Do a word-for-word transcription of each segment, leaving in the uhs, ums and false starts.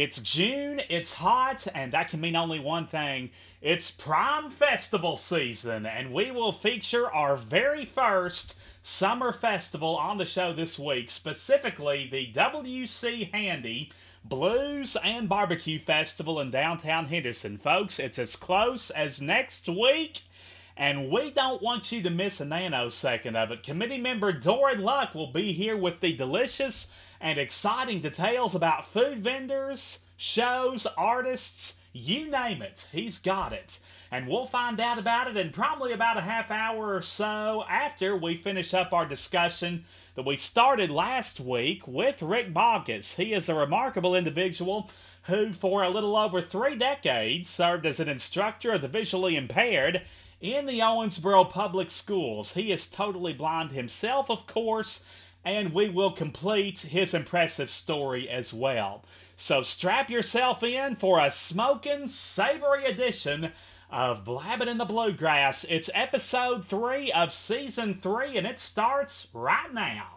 It's June, it's hot, and that can mean only one thing. It's prime festival season, and we will feature our very first summer festival on the show this week, specifically the W C Handy Blues and Barbecue Festival in downtown Henderson. Folks, it's as close as next week, and we don't want you to miss a nanosecond of it. Committee member Doran Luck will be here with the delicious and exciting details about food vendors, shows, artists, you name it. He's got it. And we'll find out about it in probably about a half hour or so after we finish up our discussion that we started last week with Rick Boggess. He is a remarkable individual who, for a little over three decades, served as an instructor of the visually impaired in the Owensboro Public Schools. He is totally blind himself, of course, and we will complete his impressive story as well. So strap yourself in for a smoking, savory edition of Blabbin' in the Bluegrass. It's episode three of season three, and it starts right now.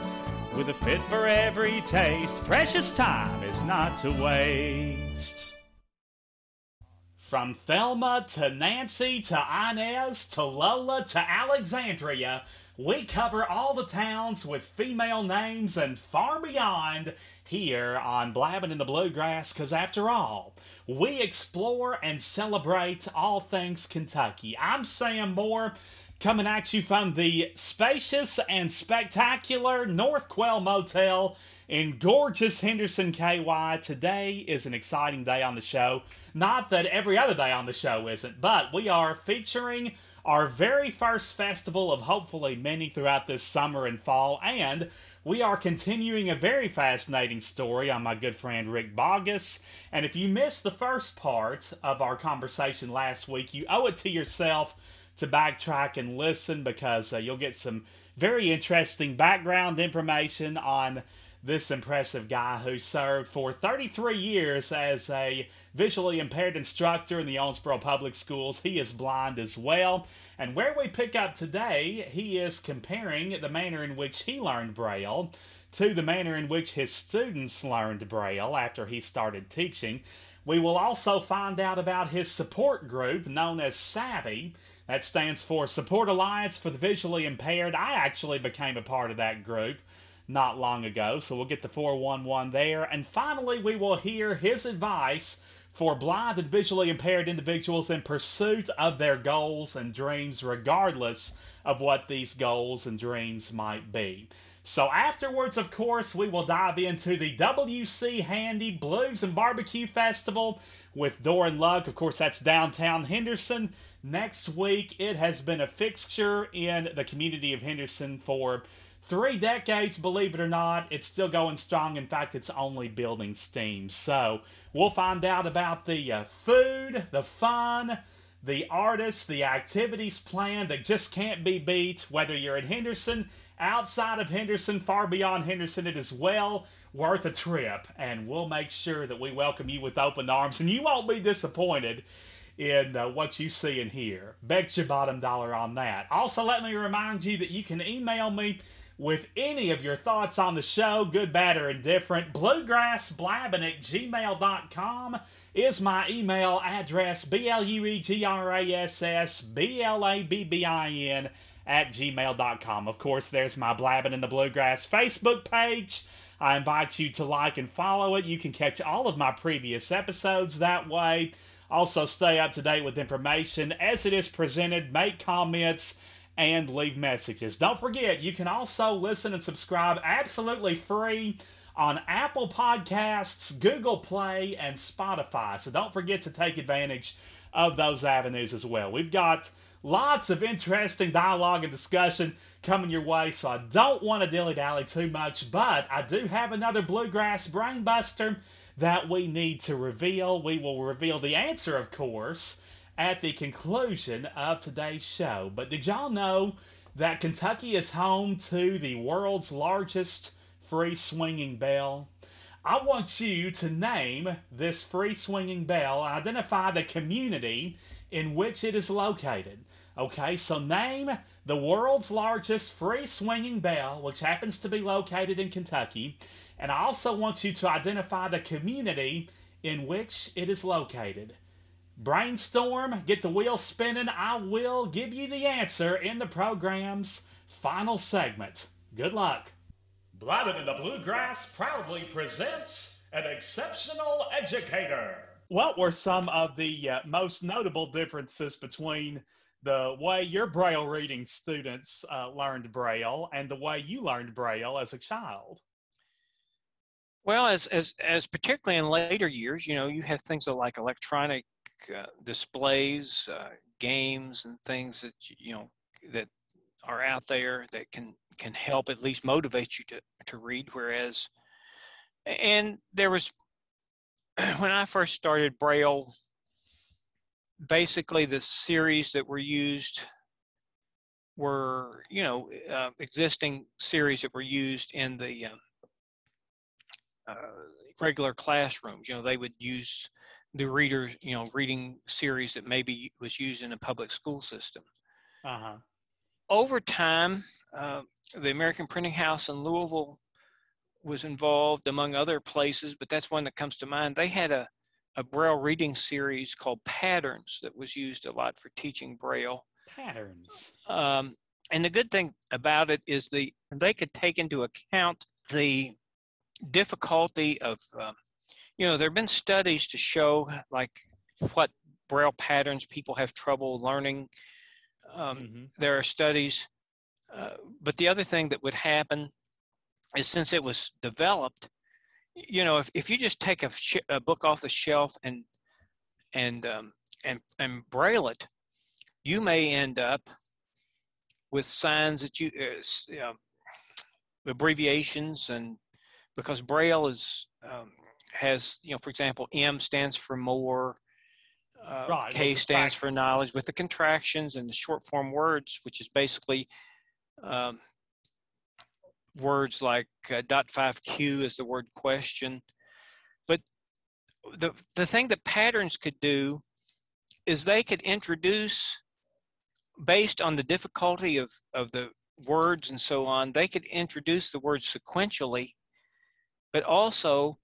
With a fit for every taste, precious time is not to waste. From Thelma to Nancy to Inez to Lola to Alexandria, we cover all the towns with female names and far beyond here on Blabbin' in the Bluegrass, because after all, we explore and celebrate all things Kentucky. I'm Sam Moore, coming at you from the spacious and spectacular North Quail Motel in gorgeous Henderson, K Y. Today is an exciting day on the show. Not that every other day on the show isn't, but we are featuring our very first festival of hopefully many throughout this summer and fall, and we are continuing a very fascinating story on my good friend Rick Boggess. And if you missed the first part of our conversation last week, you owe it to yourself to backtrack and listen, because uh, you'll get some very interesting background information on this impressive guy who served for thirty-three years as a visually impaired instructor in the Owensboro Public Schools. He is blind as well. And where we pick up today, he is comparing the manner in which he learned Braille to the manner in which his students learned Braille after he started teaching. We will also find out about his support group known as Savvy. That stands for Support Alliance for the Visually Impaired. I actually became a part of that group not long ago, so we'll get the four one one there. And finally, we will hear his advice for blind and visually impaired individuals in pursuit of their goals and dreams, regardless of what these goals and dreams might be. So afterwards, of course, we will dive into the W C Handy Blues and Barbecue Festival with Doran Luck. Of course, that's downtown Henderson. Next week, it has been a fixture in the community of Henderson for three decades, believe it or not. It's still going strong. In fact, it's only building steam. So we'll find out about the uh, food, the fun, the artists, the activities planned that just can't be beat, whether you're in Henderson, outside of Henderson, far beyond Henderson. It is well worth a trip, and we'll make sure that we welcome you with open arms, and you won't be disappointed in uh, what you see and hear. Bet your bottom dollar on that. Also, let me remind you that you can email me with any of your thoughts on the show, good, bad, or indifferent. bluegrassblabbin at gmail dot com is my email address, B L U E G R A S S B L A B B I N at gmail dot com. Of course, there's my Blabbin' in the Bluegrass Facebook page. I invite you to like and follow it. You can catch all of my previous episodes that way. Also, stay up to date with information as it is presented, make comments, and leave messages. Don't forget, you can also listen and subscribe absolutely free on Apple Podcasts, Google Play, and Spotify. So don't forget to take advantage of those avenues as well. We've got lots of interesting dialogue and discussion coming your way, so I don't want to dilly-dally too much, but I do have another Bluegrass Brainbuster that we need to reveal. We will reveal the answer, of course, at the conclusion of today's show. But did y'all know that Kentucky is home to the world's largest free swinging bell? I want you to name this free swinging bell and identify the community in which it is located. Okay, so name the world's largest free swinging bell, which happens to be located in Kentucky, and I also want you to identify the community in which it is located. Brainstorm, get the wheel spinning. I will give you the answer in the program's final segment. Good luck. Blighted in the Bluegrass proudly presents an exceptional educator. What were some of the uh, most notable differences between the way your Braille reading students uh, learned Braille and the way you learned Braille as a child? Well, as as as particularly in later years, you know, you have things like electronic uh, displays, uh, games, and things that you know that are out there that can can help at least motivate you to, to read. Whereas, and there was, when I first started Braille, basically the series that were used were, you know, uh, existing series that were used in the um, uh, regular classrooms. You know, they would use the readers, you know, reading series that maybe was used in a public school system. Uh-huh. Over time, uh, the American Printing House in Louisville was involved, among other places, but that's one that comes to mind. They had a, a Braille reading series called Patterns that was used a lot for teaching Braille. Patterns. Um, and the good thing about it is the they could take into account the difficulty of, um, you know, there have been studies to show like what Braille patterns people have trouble learning. Um, mm-hmm. There are studies, uh, but the other thing that would happen is since it was developed, you know, if, if you just take a, sh- a book off the shelf and and um, and and Braille it, you may end up with signs that you uh, abbreviations, and because Braille is um, has you know, for example, M stands for more. Uh, right, K stands for knowledge, with the contractions and the short form words, which is basically um, words like uh, dot five Q is the word question. But the the thing that Patterns could do is they could introduce, based on the difficulty of, of the words and so on, they could introduce the words sequentially. But also,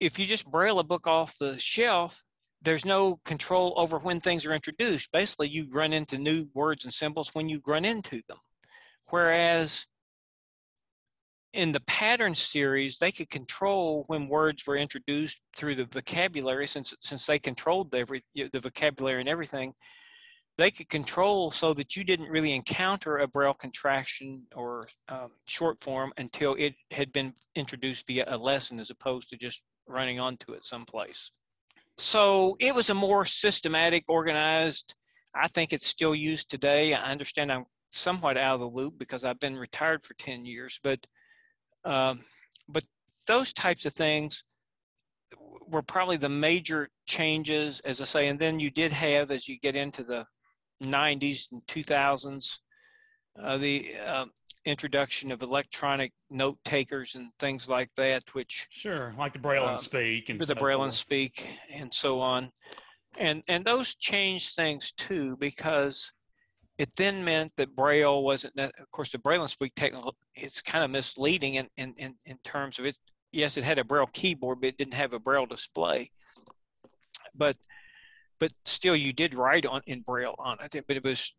if you just Braille a book off the shelf, there's no control over when things are introduced. Basically, you run into new words and symbols when you run into them. Whereas in the Pattern series, they could control when words were introduced through the vocabulary, since since they controlled the, every, the vocabulary and everything. They could control so that you didn't really encounter a Braille contraction or um, short form until it had been introduced via a lesson, as opposed to just running onto it someplace. So it was a more systematic, organized, I think it's still used today. I understand I'm somewhat out of the loop because I've been retired for ten years, but um, but those types of things were probably the major changes, as I say. And then you did have, as you get into the nineties and two thousands, uh, the uh, introduction of electronic note takers and things like that, which sure, like the Braille and uh, Speak and the so Braille forth. and Speak and so on, and and those changed things too, because it then meant that Braille wasn't. Of course, the Braille and Speak technical, it's kind of misleading in in in, in terms of it. Yes, it had a Braille keyboard, but it didn't have a Braille display. But but still, you did write on in Braille on it, but it was.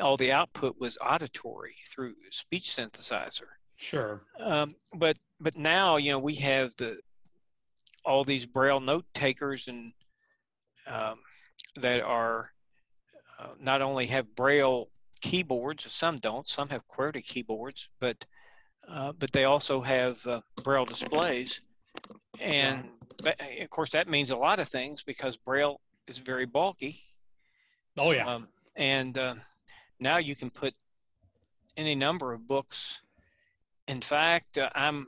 All the output was auditory through speech synthesizer. Sure. Um, but but now, you know, we have the all these Braille note takers and um, that are uh, not only have Braille keyboards. Some don't. Some have QWERTY keyboards, but uh, but they also have uh, Braille displays. And of course, that means a lot of things because Braille is very bulky. Oh yeah. Um, and uh, now you can put any number of books. In fact, uh, I'm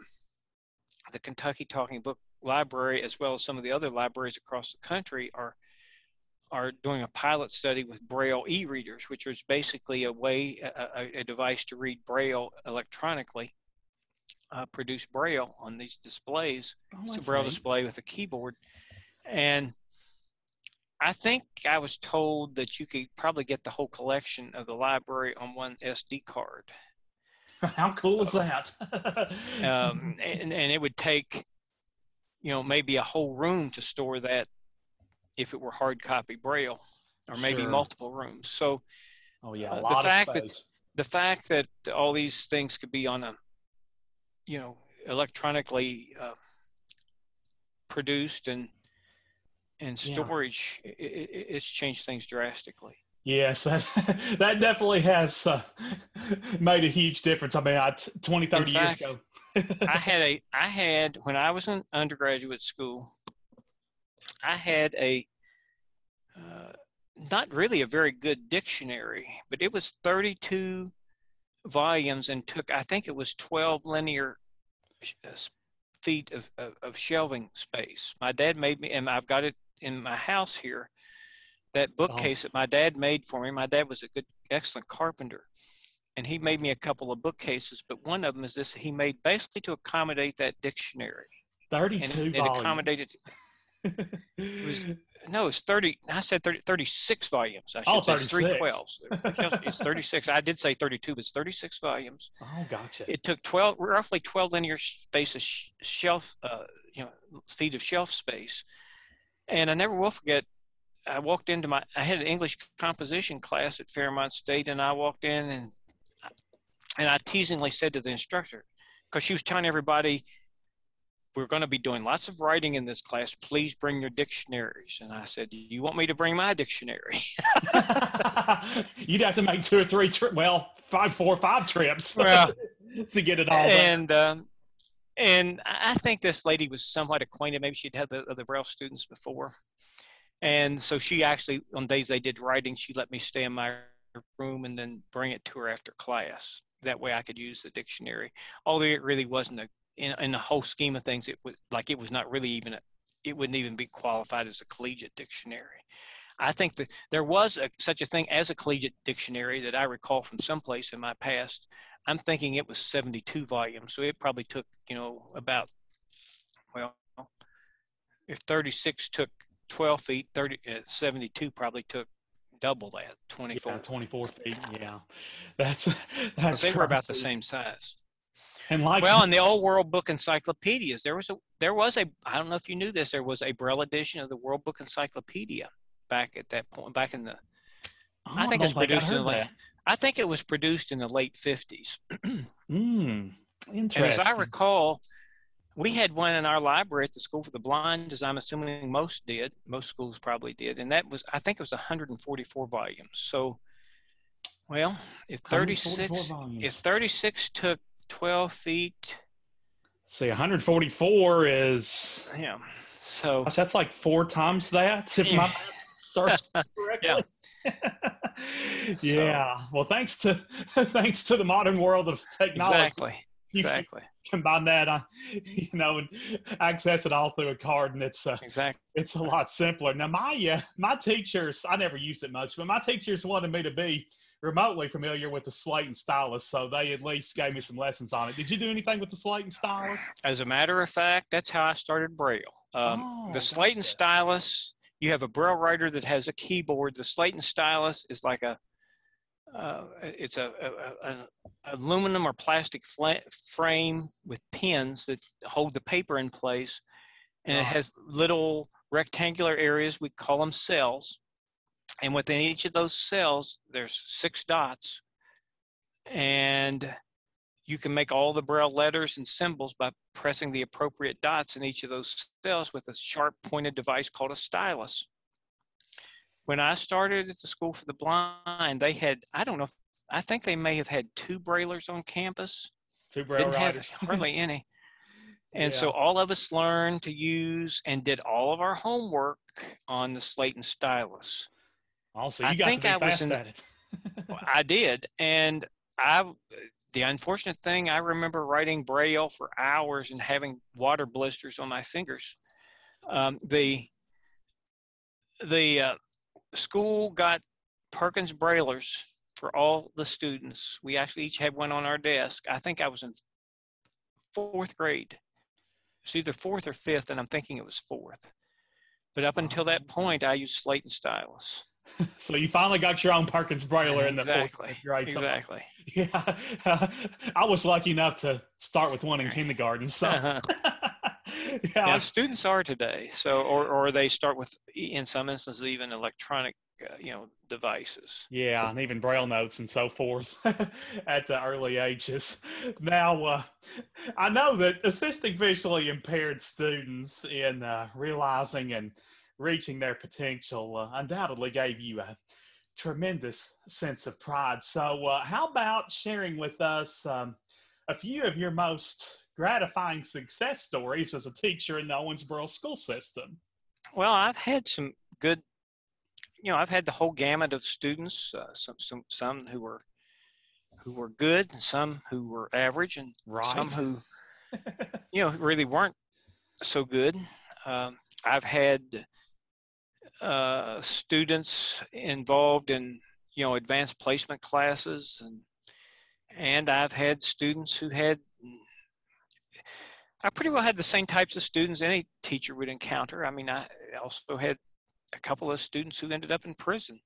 the Kentucky Talking Book Library, as well as some of the other libraries across the country, are are doing a pilot study with Braille e-readers, which is basically a way, a, a device to read Braille electronically, uh, produce Braille on these displays. Oh, it's a Braille right. display with a keyboard. And I think I was told that you could probably get the whole collection of the library on one S D card. How cool is that? um, and, and it would take, you know, maybe a whole room to store that if it were hard copy Braille, or maybe sure. multiple rooms. So oh, yeah, a uh, lot the, fact of that, the fact that all these things could be on a, you know, electronically uh, produced and and storage, yeah. it, it, it's changed things drastically. Yes, that, that definitely has uh, made a huge difference. I mean, I, twenty, thirty years ago. I had a, I had, when I was in undergraduate school, I had a, uh, not really a very good dictionary, but it was thirty-two volumes and took, I think it was twelve linear feet of, of, of shelving space. My dad made me, and I've got it in my house here, that bookcase oh. that my dad made for me. My dad was a good, excellent carpenter, and he made me a couple of bookcases, but one of them is this, he made basically to accommodate that dictionary. thirty-two and it, volumes. It accommodated. It was, no, it's thirty. I said thirty, thirty-six volumes. I should oh, say it's three twelves. It's thirty-six. I did say thirty-two, but it's thirty-six volumes. Oh, gotcha. It took twelve, roughly twelve linear space of sh shelf, uh, you know, feet of shelf space. And I never will forget. I walked into my. I had an English composition class at Fairmont State, and I walked in and and I teasingly said to the instructor, because she was telling everybody, we're going to be doing lots of writing in this class. Please bring your dictionaries. And I said, do you want me to bring my dictionary? You'd have to make two or three, tri well, five, four, five trips well, to get it all. And um, and I think this lady was somewhat acquainted. Maybe she'd had the other Braille students before. And so she actually, on days they did writing, she let me stay in my room and then bring it to her after class. That way I could use the dictionary. Although it really wasn't a In, in the whole scheme of things, it was like it was not really even, a, it wouldn't even be qualified as a collegiate dictionary. I think that there was a, such a thing as a collegiate dictionary that I recall from someplace in my past. I'm thinking it was seventy-two volumes, so it probably took, you know, about, well, if thirty-six took twelve feet, thirty, uh, seventy-two probably took double that, twenty-four. Yeah, twenty-four feet, yeah. That's, that's they were about the same size. And like well, in the old world book encyclopedias, there was a, there was a, I don't know if you knew this, there was a Braille edition of the World Book Encyclopedia back at that point, back in the, oh, I think it's produced in the late, I think it was produced in the late fifties. Mm, interesting. And as I recall, we had one in our library at the School for the Blind, as I'm assuming most did, most schools probably did. And that was, I think it was one hundred forty-four volumes. So, well, if thirty-six, if thirty-six took twelve feet. Let's see, one hundred forty-four is yeah. So gosh, that's like four times that. If yeah. my math starts correctly. Yeah. Yeah. So. Well, thanks to thanks to the modern world of technology. Exactly. You exactly. Combine that, uh, you know, and access it all through a card, and it's uh, exactly it's a lot simpler. Now, my uh, my teachers, I never used it much, but my teachers wanted me to be remotely familiar with the slate and stylus, so they at least gave me some lessons on it. Did you do anything with the slate and stylus? As a matter of fact, that's how I started Braille. Um, oh, the slate and stylus, you have a Braille writer that has a keyboard. The slate and stylus is like a, uh, it's a, a, a, a aluminum or plastic frame with pins that hold the paper in place, and oh. it has little rectangular areas, we call them cells. And within each of those cells, there's six dots, and you can make all the Braille letters and symbols by pressing the appropriate dots in each of those cells with a sharp pointed device called a stylus. When I started at the School for the Blind, they had, I don't know if I think they may have had two brailers on campus. Two braille Didn't riders. Have hardly any. And yeah. so all of us learned to use and did all of our homework on the slate and stylus. Also, you I got think to be I fast in, at it. Well, I did. And I, the unfortunate thing, I remember writing braille for hours and having water blisters on my fingers. Um, the the uh, school got Perkins brailers for all the students. We actually each had one on our desk. I think I was in fourth grade. It's either fourth or fifth, and I'm thinking it was fourth. But up until that point, I used slate and stylus. So you finally got your own Perkins brailler in the exactly. fourth grade. Exactly. Yeah. Uh, I was lucky enough to start with one in kindergarten. So uh-huh. yeah, now, I, students are today. So, or, or they start with, in some instances, even electronic, uh, you know, devices. Yeah. And even braille notes and so forth at the early ages. Now, uh, I know that assisting visually impaired students in uh, realizing and reaching their potential uh, undoubtedly gave you a tremendous sense of pride. So uh, how about sharing with us um, a few of your most gratifying success stories as a teacher in the Owensboro school system? Well, I've had some good, you know, I've had the whole gamut of students, uh, some, some, some who were, who were good and some who were average and right. some who, you know, really weren't so good. Um, I've had uh, students involved in, you know, advanced placement classes, and and I've had students who had, I pretty well had the same types of students any teacher would encounter. I mean, I also had a couple of students who ended up in prison.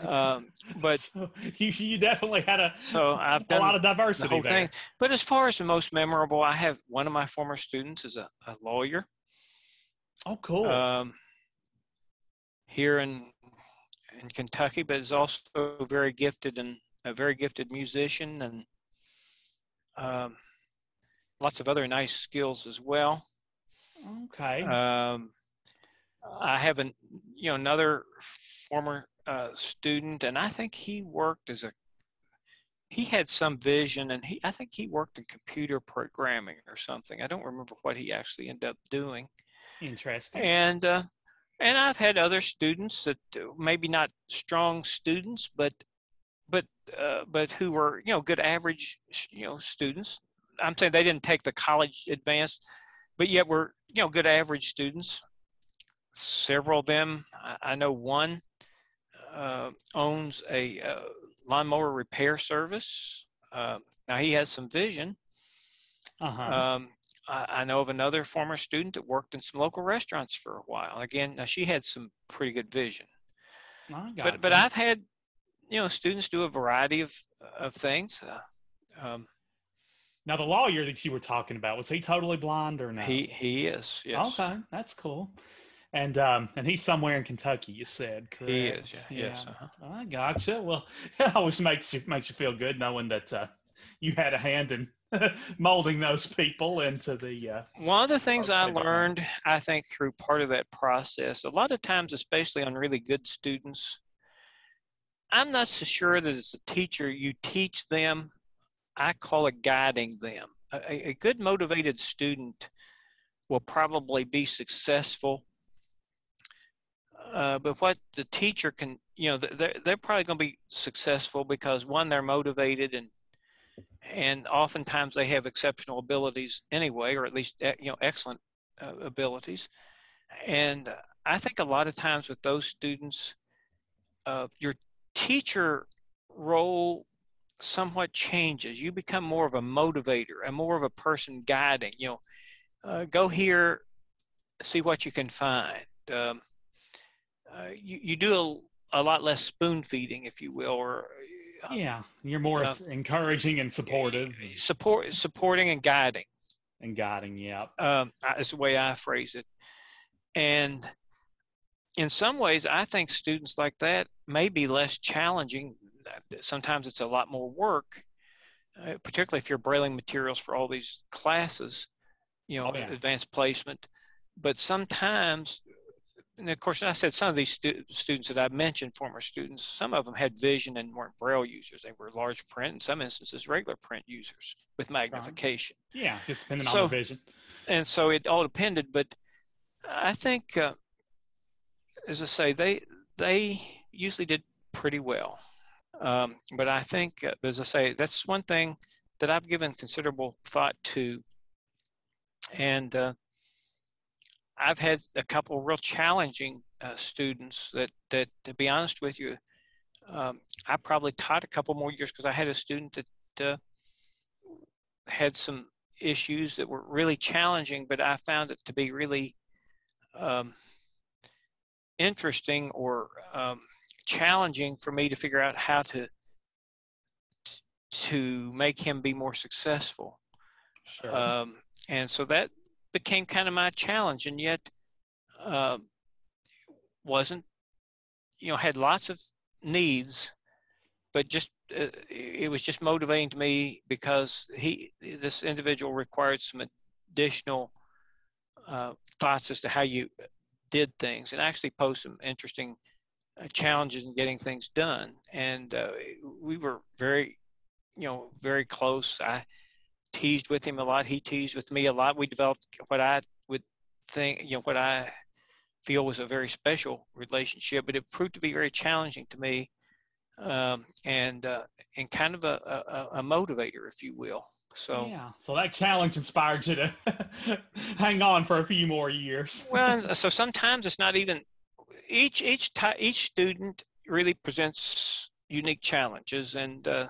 Um, but so you, you definitely had a, so I've done a lot of diversity the whole there. Thing. But as far as the most memorable, I have one of my former students is a, a lawyer. Oh, cool. Um, here in in Kentucky, but is also very gifted and a very gifted musician, and um, lots of other nice skills as well. Okay. Um, I have an you know another former uh, student, and I think he worked as a he had some vision, and he I think he worked in computer programming or something. I don't remember what he actually ended up doing. Interesting. And uh, and I've had other students that uh, maybe not strong students, but but uh, but who were you know good average you know students. I'm saying they didn't take the college advanced, but yet were you know good average students. Several of them, I, I know one uh, owns a uh, lawnmower repair service. Uh, now he has some vision. Uh huh. Um, I know of another former student that worked in some local restaurants for a while. Again, now she had some pretty good vision. I got but you. But I've had, you know, students do a variety of of things. Uh, um, now, the lawyer that you were talking about, was he totally blind or not? He he is. Yes. Okay, that's cool. And um, and he's somewhere in Kentucky, you said, correct? He is. Yeah. yeah. Yes. Uh-huh. I gotcha. Well, it always makes you makes you feel good knowing that uh, you had a hand in molding those people into the uh, one of the things I learned them. I think through part of that process, a lot of times, especially on really good students, I'm not so sure that as a teacher you teach them. I call it guiding them. A, a good motivated student will probably be successful, uh, but what the teacher can, you know, they're, they're probably going to be successful because, one, they're motivated, and And oftentimes they have exceptional abilities anyway, or at least, you know, excellent uh, abilities. And I think a lot of times with those students, uh, your teacher role somewhat changes. You become more of a motivator and more of a person guiding, you know, uh, go here, see what you can find. Um, uh, you, you do a, a lot less spoon feeding, if you will, or yeah, you're more uh, encouraging and supportive. Support, supporting and guiding. And guiding, yeah. Um, that's the way I phrase it. And in some ways, I think students like that may be less challenging. Sometimes it's a lot more work, uh, particularly if you're brailing materials for all these classes, you know, oh, yeah. advanced placement. But sometimes and of course, I said some of these stu students that I mentioned, former students, some of them had vision and weren't Braille users. They were large print, in some instances, regular print users with magnification. Right. Yeah, just depending so, on the vision. And so it all depended, but I think, uh, as I say, they, they usually did pretty well. Um, but I think, uh, as I say, that's one thing that I've given considerable thought to. And uh, I've had a couple of real challenging uh, students that, that, to be honest with you, um, I probably taught a couple more years because I had a student that uh, had some issues that were really challenging, but I found it to be really um, interesting or um, challenging for me to figure out how to to make him be more successful. Sure. Um, and so that became kind of my challenge, and yet uh, wasn't, you know, had lots of needs, but just uh, it was just motivating to me because he, this individual required some additional uh, thoughts as to how you did things, and actually posed some interesting uh, challenges in getting things done. And uh, we were very, you know, very close. I teased with him a lot. He teased with me a lot. We developed what I would think, you know, what I feel was a very special relationship, but it proved to be very challenging to me, um, and uh, and kind of a, a, a motivator, if you will. So yeah. So that challenge inspired you to hang on for a few more years. Well, so sometimes it's not even each each each student really presents unique challenges, and uh,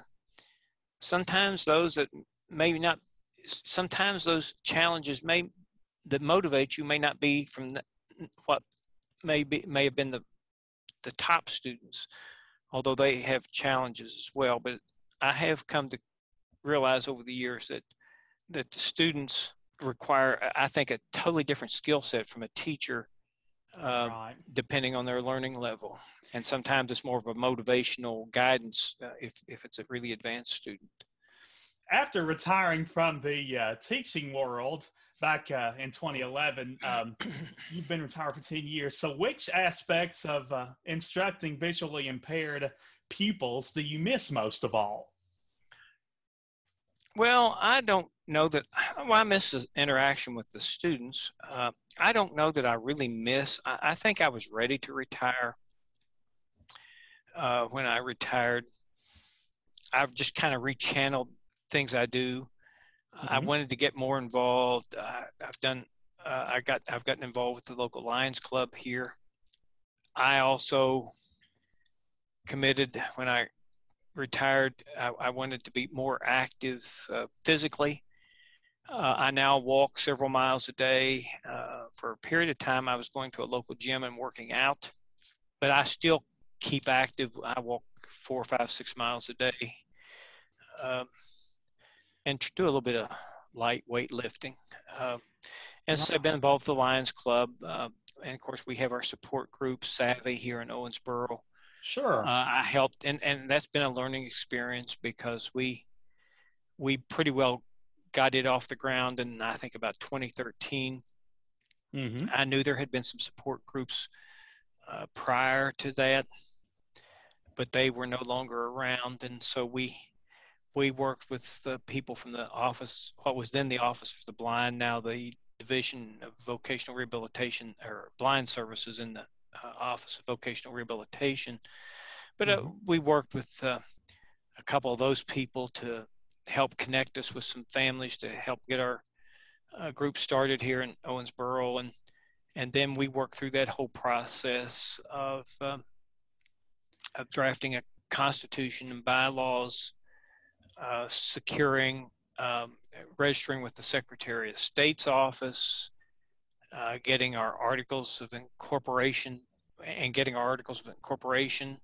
sometimes those that maybe not, sometimes those challenges may, that motivate you may not be from the, what may be, may have been the, the top students, although they have challenges as well. But I have come to realize over the years that, that the students require, I think, a totally different skill set from a teacher, uh, right. depending on their learning level. And sometimes it's more of a motivational guidance uh, if, if it's a really advanced student. After retiring from the uh, teaching world back uh, in twenty eleven, um, you've been retired for ten years. So which aspects of uh, instructing visually impaired pupils do you miss most of all? Well, I don't know that well, I miss the interaction with the students. Uh, I don't know that I really miss. I, I think I was ready to retire uh, when I retired. I've just kind of rechanneled things I do. Mm-hmm. I wanted to get more involved. Uh, I've done, uh, I got, I've gotten involved with the local Lions Club here. I also committed when I retired, I, I wanted to be more active uh, physically. Uh, I now walk several miles a day. Uh, for a period of time, I was going to a local gym and working out, but I still keep active. I walk four, five, six miles a day. Um, and to do a little bit of light weight lifting. Um, and so I've been involved with the Lions Club. Uh, and of course we have our support group, Savvy, here in Owensboro. Sure. Uh, I helped, and, and that's been a learning experience because we, we pretty well got it off the ground in, I think, about twenty thirteen. Mm-hmm. I knew there had been some support groups uh, prior to that, but they were no longer around. And so we, We worked with the people from the office, what was then the Office for the Blind, now the Division of Vocational Rehabilitation or Blind Services in the uh, Office of Vocational Rehabilitation. But uh, mm-hmm. we worked with uh, a couple of those people to help connect us with some families to help get our uh, group started here in Owensboro. And, and then we worked through that whole process of, uh, of drafting a constitution and bylaws, Uh, securing, um, registering with the Secretary of State's office, uh, getting our articles of incorporation and getting our articles of incorporation,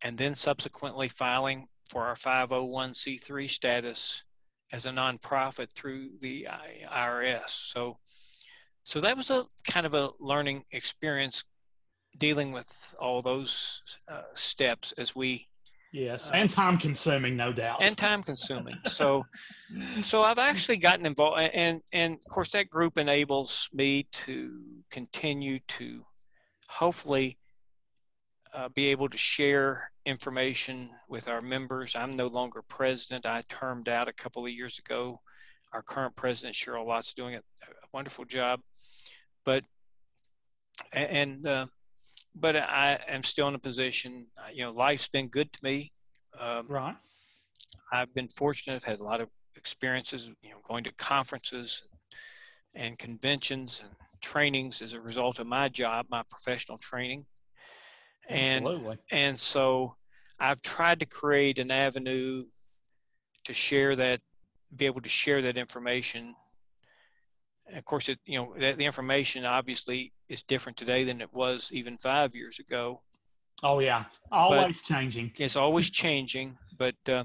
and then subsequently filing for our five oh one c three status as a nonprofit through the I R S. So, so that was a kind of a learning experience dealing with all those uh, steps as we Yes, and time consuming, no doubt. And time consuming. So, so I've actually gotten involved, and, and of course that group enables me to continue to hopefully uh, be able to share information with our members. I'm no longer president. I termed out a couple of years ago. Our current president, Cheryl Watts, is doing a wonderful job. But and uh, but I am still in a position, you know, life's been good to me. Um, right. I've been fortunate. I've had a lot of experiences, you know, going to conferences and conventions and trainings as a result of my job, my professional training. And, Absolutely. And so I've tried to create an avenue to share that, be able to share that information. And of course, it, you know, that the information obviously is different today than it was even five years ago. Oh yeah. Always but changing. It's always changing, but, uh,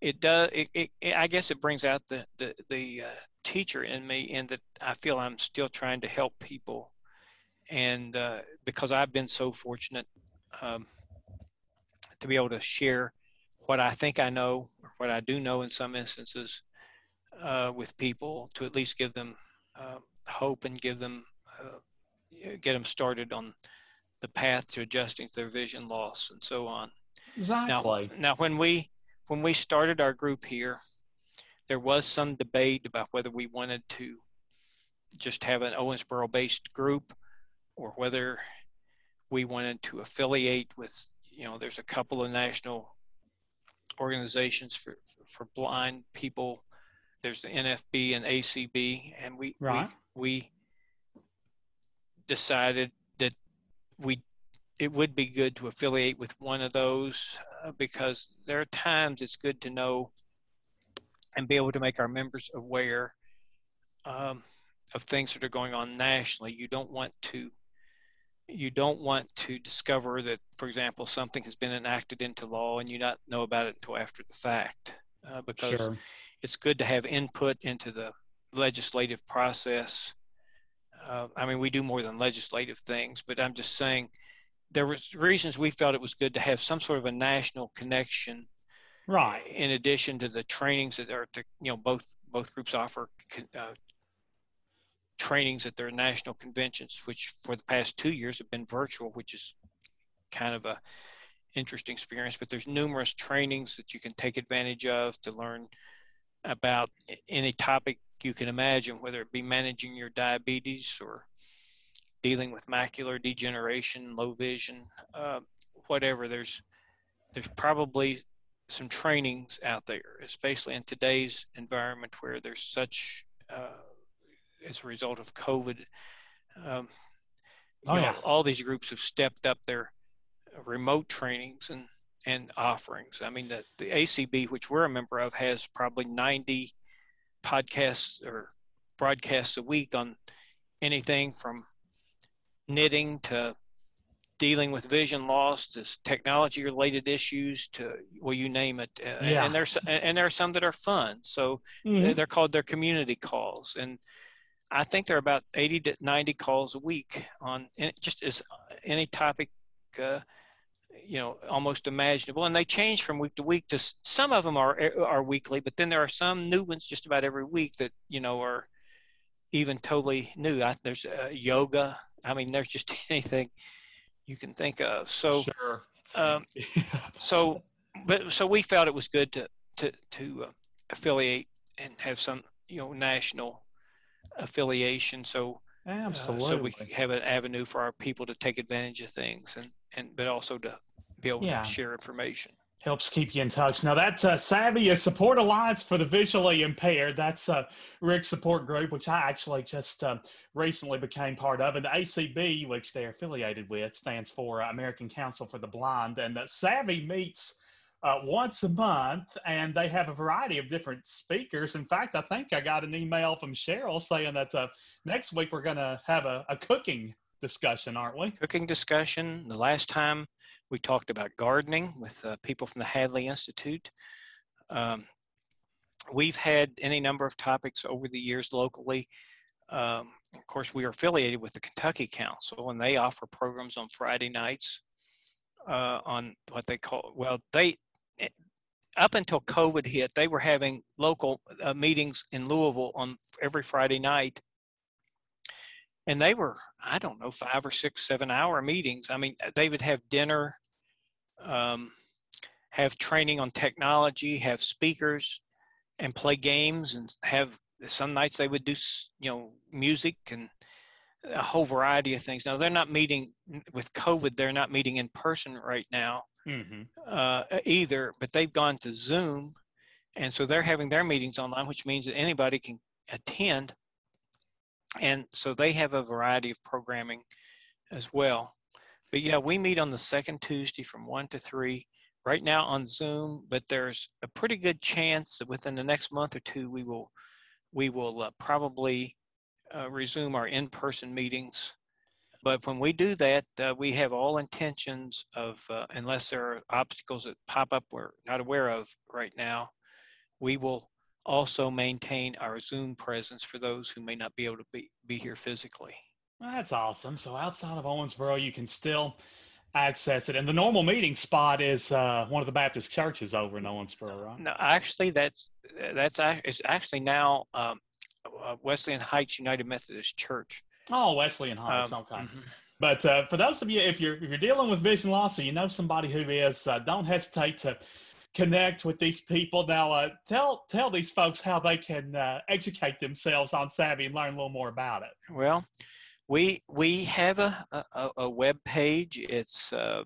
it does. It, it, it, I guess it brings out the the, the uh, teacher in me, in that I feel I'm still trying to help people, and uh, because I've been so fortunate um, to be able to share what I think I know, or what I do know in some instances, uh, with people, to at least give them uh, hope and give them uh, get them started on the path to adjusting to their vision loss and so on. Exactly. Now, now when we When we started our group here, there was some debate about whether we wanted to just have an Owensboro-based group, or whether we wanted to affiliate with, you know, there's a couple of national organizations for, for blind people. There's the N F B and A C B, and we, right. we, we decided that we it would be good to affiliate with one of those, uh, because there are times it's good to know and be able to make our members aware um, of things that are going on nationally. You don't want to, you don't want to discover that, for example, something has been enacted into law and you not know about it until after the fact, uh, because sure. it's good to have input into the legislative process. Uh, I mean, we do more than legislative things, but I'm just saying, there was reasons we felt it was good to have some sort of a national connection, right? In addition to the trainings that are, to, you know, both both groups offer uh, trainings at their national conventions, which for the past two years have been virtual, which is kind of a interesting experience. But there's numerous trainings that you can take advantage of to learn about any topic you can imagine, whether it be managing your diabetes or dealing with macular degeneration, low vision, uh, whatever. There's there's probably some trainings out there, especially in today's environment where there's such, uh, as a result of COVID, um, oh, you know, yeah. all these groups have stepped up their remote trainings and, and offerings. I mean, the, the A C B, which we're a member of, has probably ninety podcasts or broadcasts a week on anything from knitting to dealing with vision loss, to technology related issues, to, well, you name it. Uh, yeah. And there's, and there are some that are fun. So mm-hmm. they're called their community calls. And I think there are about eighty to ninety calls a week on just as any topic, uh, you know, almost imaginable. And they change from week to week. To some of them are, are weekly, but then there are some new ones just about every week that, you know, are even totally new. I, there's uh, yoga. I mean, there's just anything you can think of. So, sure. um, so, but so we felt it was good to to to uh, affiliate and have some, you know, national affiliation. So, absolutely. Uh, so we have an avenue for our people to take advantage of things, and and but also to be able yeah. to share information. Helps keep you in touch. Now, that's uh, Savvy, a support alliance for the visually impaired. That's uh, Rick's support group, which I actually just uh, recently became part of. And the A C B, which they're affiliated with, stands for uh, American Council for the Blind. And uh, Savvy meets uh, once a month, and they have a variety of different speakers. In fact, I think I got an email from Cheryl saying that uh, next week we're going to have a, a cooking discussion, aren't we? Cooking discussion. The last time we talked about gardening with uh, people from the Hadley Institute. Um, we've had any number of topics over the years locally. Um, of course, we are affiliated with the Kentucky Council, and they offer programs on Friday nights uh, on what they call, well, they, up until COVID hit, they were having local uh, meetings in Louisville on every Friday night. And they were, I don't know, five or six, seven hour meetings. I mean, they would have dinner, um, have training on technology, have speakers, and play games, and have, some nights they would do, you know, music and a whole variety of things. Now, they're not meeting with COVID. They're not meeting in person right now, mm-hmm. uh, either, but they've gone to Zoom. And so they're having their meetings online, which means that anybody can attend. And so they have a variety of programming as well. But yeah, we meet on the second Tuesday from one to three right now on Zoom, but there's a pretty good chance that within the next month or two, we will, we will uh, probably uh, resume our in-person meetings. But when we do that, uh, we have all intentions of, uh, unless there are obstacles that pop up we're not aware of right now, we will also maintain our Zoom presence for those who may not be able to be, be here physically. Well, that's awesome. So outside of Owensboro, you can still access it. And the normal meeting spot is uh, one of the Baptist churches over in Owensboro, right? No, actually, that's, that's it's actually now um, Wesleyan Heights United Methodist Church. Oh, Wesleyan Heights, um, okay. Mm-hmm. But uh, for those of you, if you're, if you're dealing with vision loss or you know somebody who is, uh, don't hesitate to connect with these people. Now, uh, tell tell these folks how they can uh, educate themselves on Savvy and learn a little more about it. Well, we we have a a, a web page. It's uh,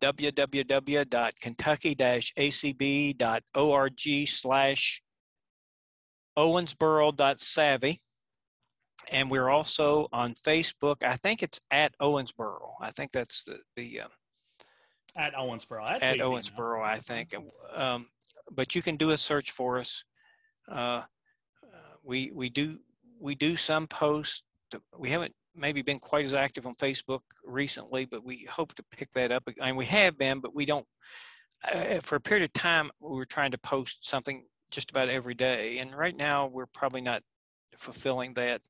w w w dot kentucky dash a c b dot org slash owensboro dot savvy, and we're also on Facebook. I think it's at Owensboro. I think that's the the. Uh, At Owensboro. That's At Owensboro, enough. I think. Um, but you can do a search for us. Uh, we we do we do some posts. We haven't maybe been quite as active on Facebook recently, but we hope to pick that up. I mean, we have been, but we don't. Uh, for a period of time, we were trying to post something just about every day, and right now we're probably not fulfilling that.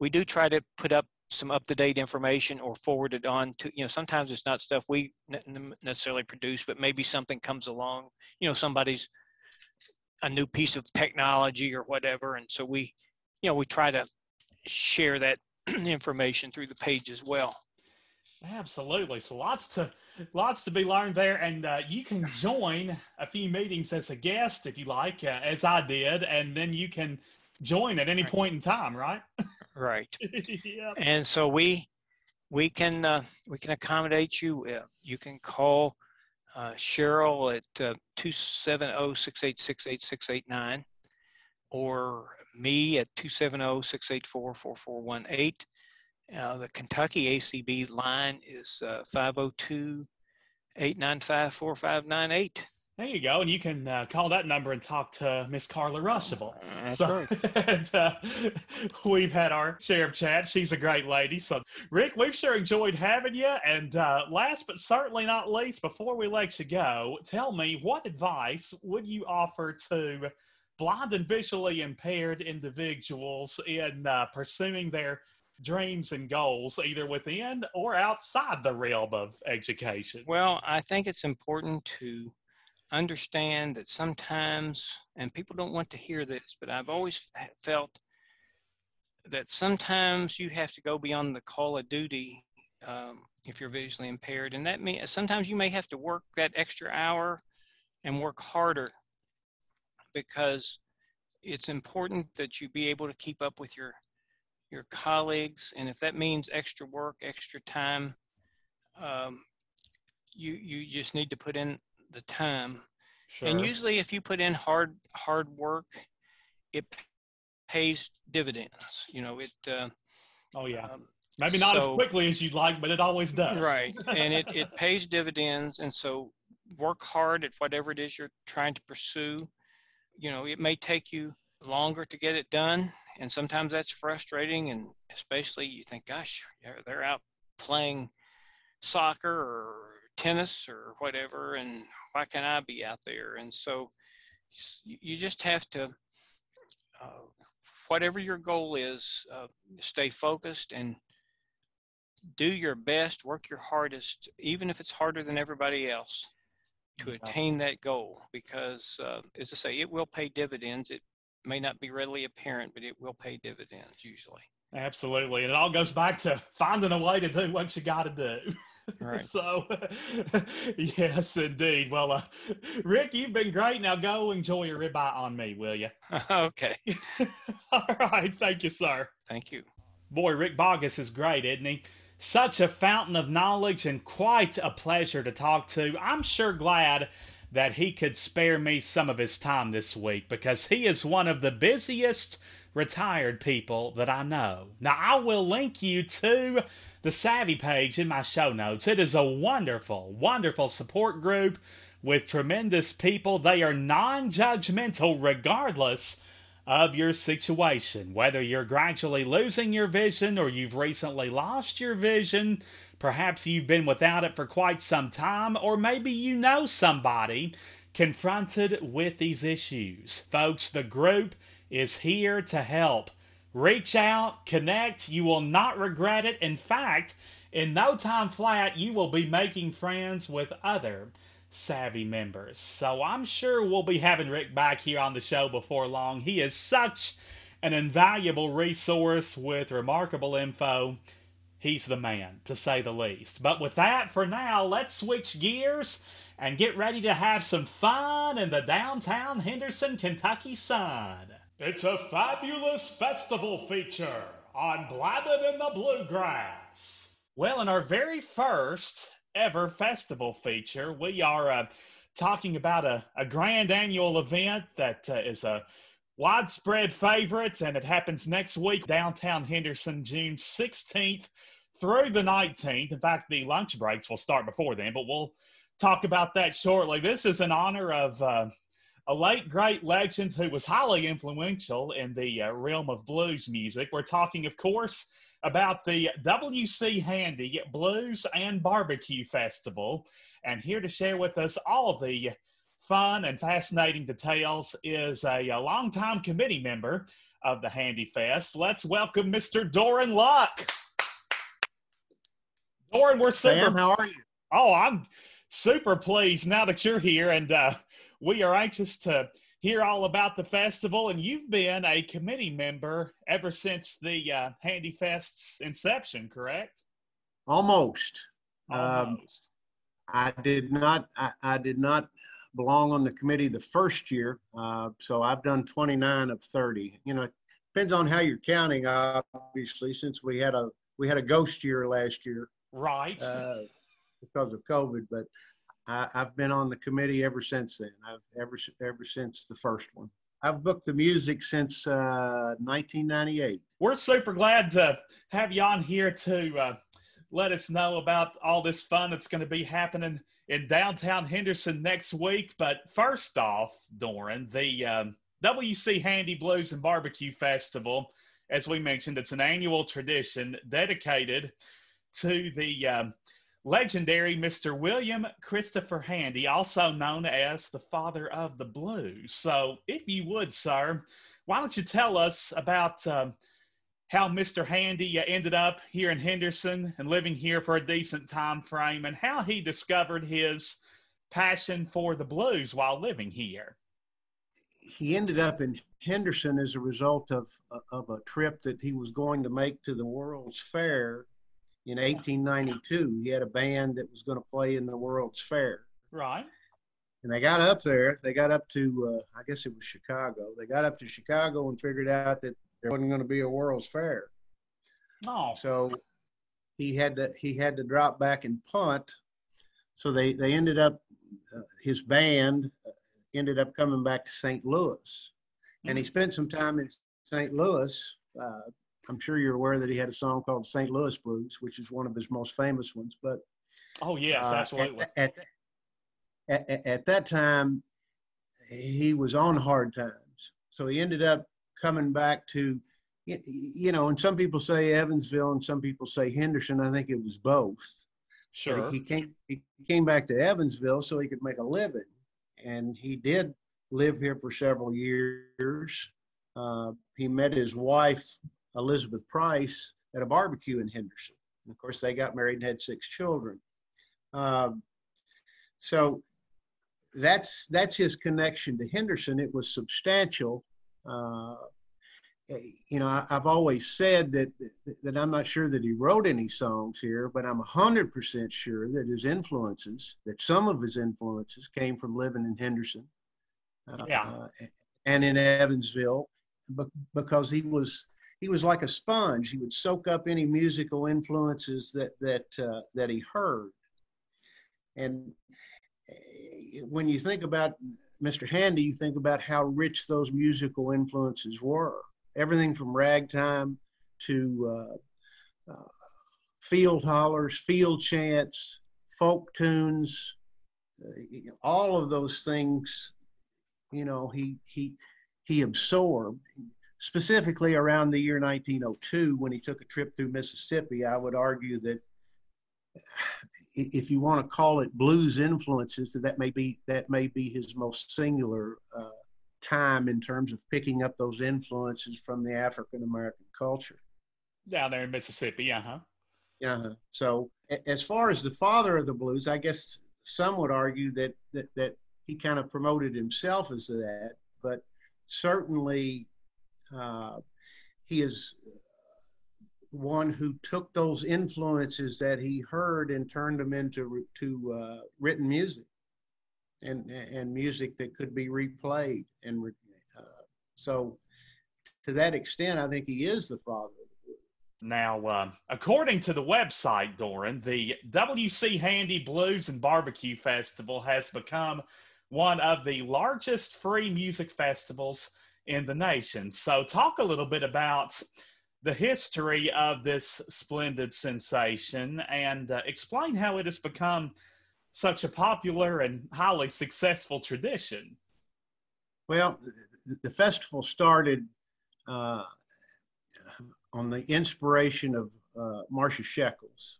We do try to put up some up-to-date information or forwarded on to, you know, sometimes it's not stuff we necessarily produce, but maybe something comes along, you know, somebody's a new piece of technology or whatever. And so we, you know, we try to share that information through the page as well. Absolutely. So lots to, lots to be learned there. And uh, you can join a few meetings as a guest, if you like, uh, as I did, and then you can join at any point in time, right? Right. Yep. And so we we can uh, we can accommodate you. Uh, you can call uh, Cheryl at uh, two seven zero, six eight six, eight six eight nine or me at two seven zero, six eight four, four four one eight. Uh, the Kentucky A C B line is uh, five oh two, eight nine five, four five nine eight. There you go. And you can uh, call that number and talk to Miss Carla Rushable. That's so, right. And, uh, we've had our share of chat. She's a great lady. So, Rick, we've sure enjoyed having you. And uh, last but certainly not least, before we let you go, tell me, what advice would you offer to blind and visually impaired individuals in uh, pursuing their dreams and goals, either within or outside the realm of education? Well, I think it's important to understand that sometimes, and people don't want to hear this, but I've always felt that sometimes you have to go beyond the call of duty um, if you're visually impaired. And that means sometimes you may have to work that extra hour and work harder, because it's important that you be able to keep up with your your colleagues. And if that means extra work, extra time, um, you you just need to put in the time. Sure. And usually if you put in hard hard work, it pays dividends, you know. It uh, oh yeah um, maybe not so, as quickly as you'd like, but it always does, right? And it, it pays dividends. And so work hard at whatever it is you're trying to pursue. You know, it may take you longer to get it done, and sometimes that's frustrating, and especially you think, gosh, they're out playing soccer or tennis or whatever, and why can't I be out there? And so you just have to, uh, whatever your goal is, uh, stay focused and do your best, work your hardest, even if it's harder than everybody else, to attain that goal. Because uh, as I say, it will pay dividends. It may not be readily apparent, but it will pay dividends usually. Absolutely. And it all goes back to finding a way to do what you got to do. Right. So, yes, indeed. Well, uh, Rick, you've been great. Now go enjoy your ribeye on me, will you? Okay. All right. Thank you, sir. Thank you. Boy, Rick Boggess is great, isn't he? Such a fountain of knowledge and quite a pleasure to talk to. I'm sure glad that he could spare me some of his time this week because he is one of the busiest retired people that I know. Now, I will link you to the Savvy page in my show notes. It is a wonderful, wonderful support group with tremendous people. They are non-judgmental regardless of your situation, whether you're gradually losing your vision or you've recently lost your vision. Perhaps you've been without it for quite some time, or maybe you know somebody confronted with these issues. Folks, the group is here to help. Reach out, connect. You will not regret it. In fact, in no time flat, you will be making friends with other Savvy members. So I'm sure we'll be having Rick back here on the show before long. He is such an invaluable resource with remarkable info. He's the man, to say the least. But with that, for now, let's switch gears and get ready to have some fun in the downtown Henderson, Kentucky sun. It's a fabulous festival feature on Blabbin' in the Bluegrass. Well, in our very first ever festival feature, we are uh, talking about a, a grand annual event that uh, is a widespread favorite, and it happens next week, downtown Henderson, June sixteenth through the nineteenth. In fact, the lunch breaks will start before then, but we'll talk about that shortly. This is in honor of uh, a late, great legend who was highly influential in the uh, realm of blues music. We're talking, of course, about the W C Handy Blues and Barbecue Festival, and here to share with us all the fun and fascinating details is a, a longtime committee member of the Handy Fest. Let's welcome Mister Doran Luck. Doran, we're super. Sam, how are you? Oh, I'm super pleased now that you're here, and uh, we are anxious to hear all about the festival. And you've been a committee member ever since the uh, Handy Fest's inception, correct? Almost. Almost. Um, I did not. I, I did not. belong on the committee the first year, uh, so I've done twenty-nine of thirty. You know, it depends on how you're counting, obviously, since we had a we had a ghost year last year, right? Uh, because of COVID, but I, I've been on the committee ever since then. I've ever ever since the first one. I've booked the music since uh, nineteen ninety-eight. We're super glad to have you on here to uh, let us know about all this fun that's going to be happening in downtown Henderson next week. But first off, Doran, the um, W C Handy Blues and Barbecue Festival, as we mentioned, it's an annual tradition dedicated to the um, legendary Mister William Christopher Handy, also known as the father of the blues. So if you would, sir, why don't you tell us about um, how Mister Handy ended up here in Henderson and living here for a decent time frame, and how he discovered his passion for the blues while living here. He ended up in Henderson as a result of, of a trip that he was going to make to the World's Fair in eighteen ninety-two. He had a band that was going to play in the World's Fair. Right. And they got up there, they got up to, uh, I guess it was Chicago. They got up to Chicago and figured out that there wasn't going to be a World's Fair. No. So he had to he had to drop back and punt. So they they ended up uh, his band ended up coming back to Saint Louis, mm-hmm. and he spent some time in Saint Louis. Uh, I'm sure you're aware that he had a song called Saint Louis Blues, which is one of his most famous ones. But oh yes, uh, absolutely. At, at, at, at that time, he was on hard times, so he ended up coming back to, you know, and some people say Evansville and some people say Henderson. I think it was both. Sure. But he came he came back to Evansville so he could make a living. And he did live here for several years. Uh, he met his wife, Elizabeth Price, at a barbecue in Henderson. And of course, they got married and had six children. Um, so that's that's his connection to Henderson. It was substantial. Uh, you know, I, I've always said that, that I'm not sure that he wrote any songs here, but I'm one hundred percent sure that his influences, that some of his influences came from living in Henderson uh, yeah. and in Evansville, because he was, he was like a sponge. He would soak up any musical influences that, that, uh, that he heard. And when you think about Mister Handy, you think about how rich those musical influences were. Everything from ragtime to uh, uh, field hollers, field chants, folk tunes, uh, you know, all of those things, you know, he, he, he absorbed. Specifically around the year nineteen oh two, when he took a trip through Mississippi, I would argue that if you want to call it blues influences, that, that may be, that may be his most singular uh, time in terms of picking up those influences from the African-American culture. Down there in Mississippi, uh-huh. Uh-huh. So as far as the father of the blues, I guess some would argue that, that, that he kind of promoted himself as that, but certainly uh, he is one who took those influences that he heard and turned them into to uh, written music, and and music that could be replayed. And re uh, so, to that extent, I think he is the father. Now, uh, according to the website, Doran, the W C Handy Blues and Barbecue Festival has become one of the largest free music festivals in the nation. So, talk a little bit about the history of this splendid sensation, and uh, explain how it has become such a popular and highly successful tradition. Well, the festival started uh, on the inspiration of uh, Marcia Sheckles.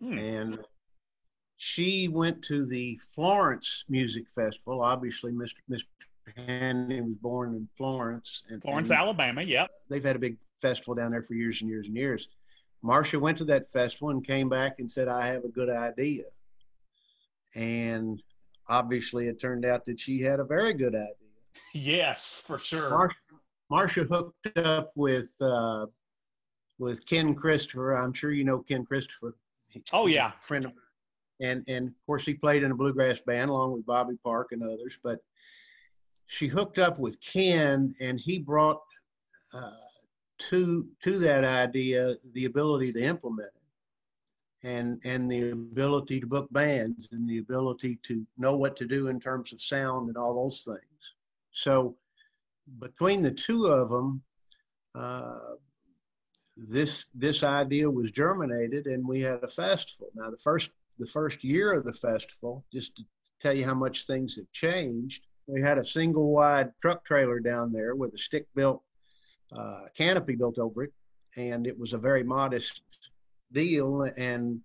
Hmm. And she went to the Florence Music Festival. Obviously, Mister Mister Handy was born in Florence. And, Florence, and, Alabama, yeah. They've had a big festival down there for years and years and years. Marcia went to that festival and came back and said, I have a good idea. And obviously it turned out that she had a very good idea. Yes, for sure. Marcia, Marcia hooked up with, uh, with Ken Christopher. I'm sure you know Ken Christopher. He, oh, yeah. Friend of, and, and, of course, he played in a bluegrass band along with Bobby Park and others, but she hooked up with Ken, and he brought uh, to to that idea the ability to implement it, and and the ability to book bands, and the ability to know what to do in terms of sound and all those things. So between the two of them, uh, this this idea was germinated, and we had a festival. Now the first the first year of the festival, just to tell you how much things have changed, we had a single wide truck trailer down there with a stick built uh, canopy built over it. And it was a very modest deal. And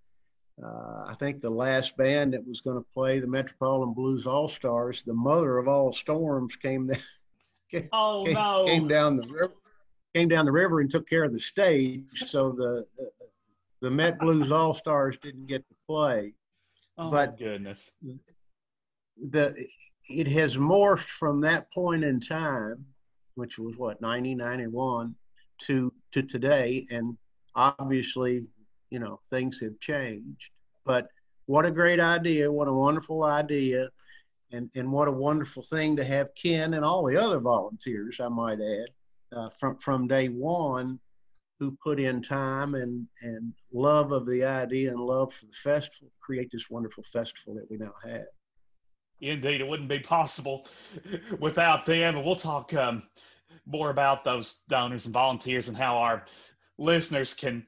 uh, I think the last band that was going to play, the Metropolitan Blues All Stars, the mother of all storms, came down, came, oh, no. came down the river, came down the river and took care of the stage. So the, the, the Met Blues All Stars didn't get to play. Oh, but my goodness. The, it has morphed from that point in time, which was what, nineteen ninety-one, to, to today. And obviously, you know, things have changed, but what a great idea, what a wonderful idea, and, and what a wonderful thing to have Ken and all the other volunteers, I might add, uh, from, from day one, who put in time and, and love of the idea and love for the festival, create this wonderful festival that we now have. Indeed, it wouldn't be possible without them. And we'll talk um, more about those donors and volunteers and how our listeners can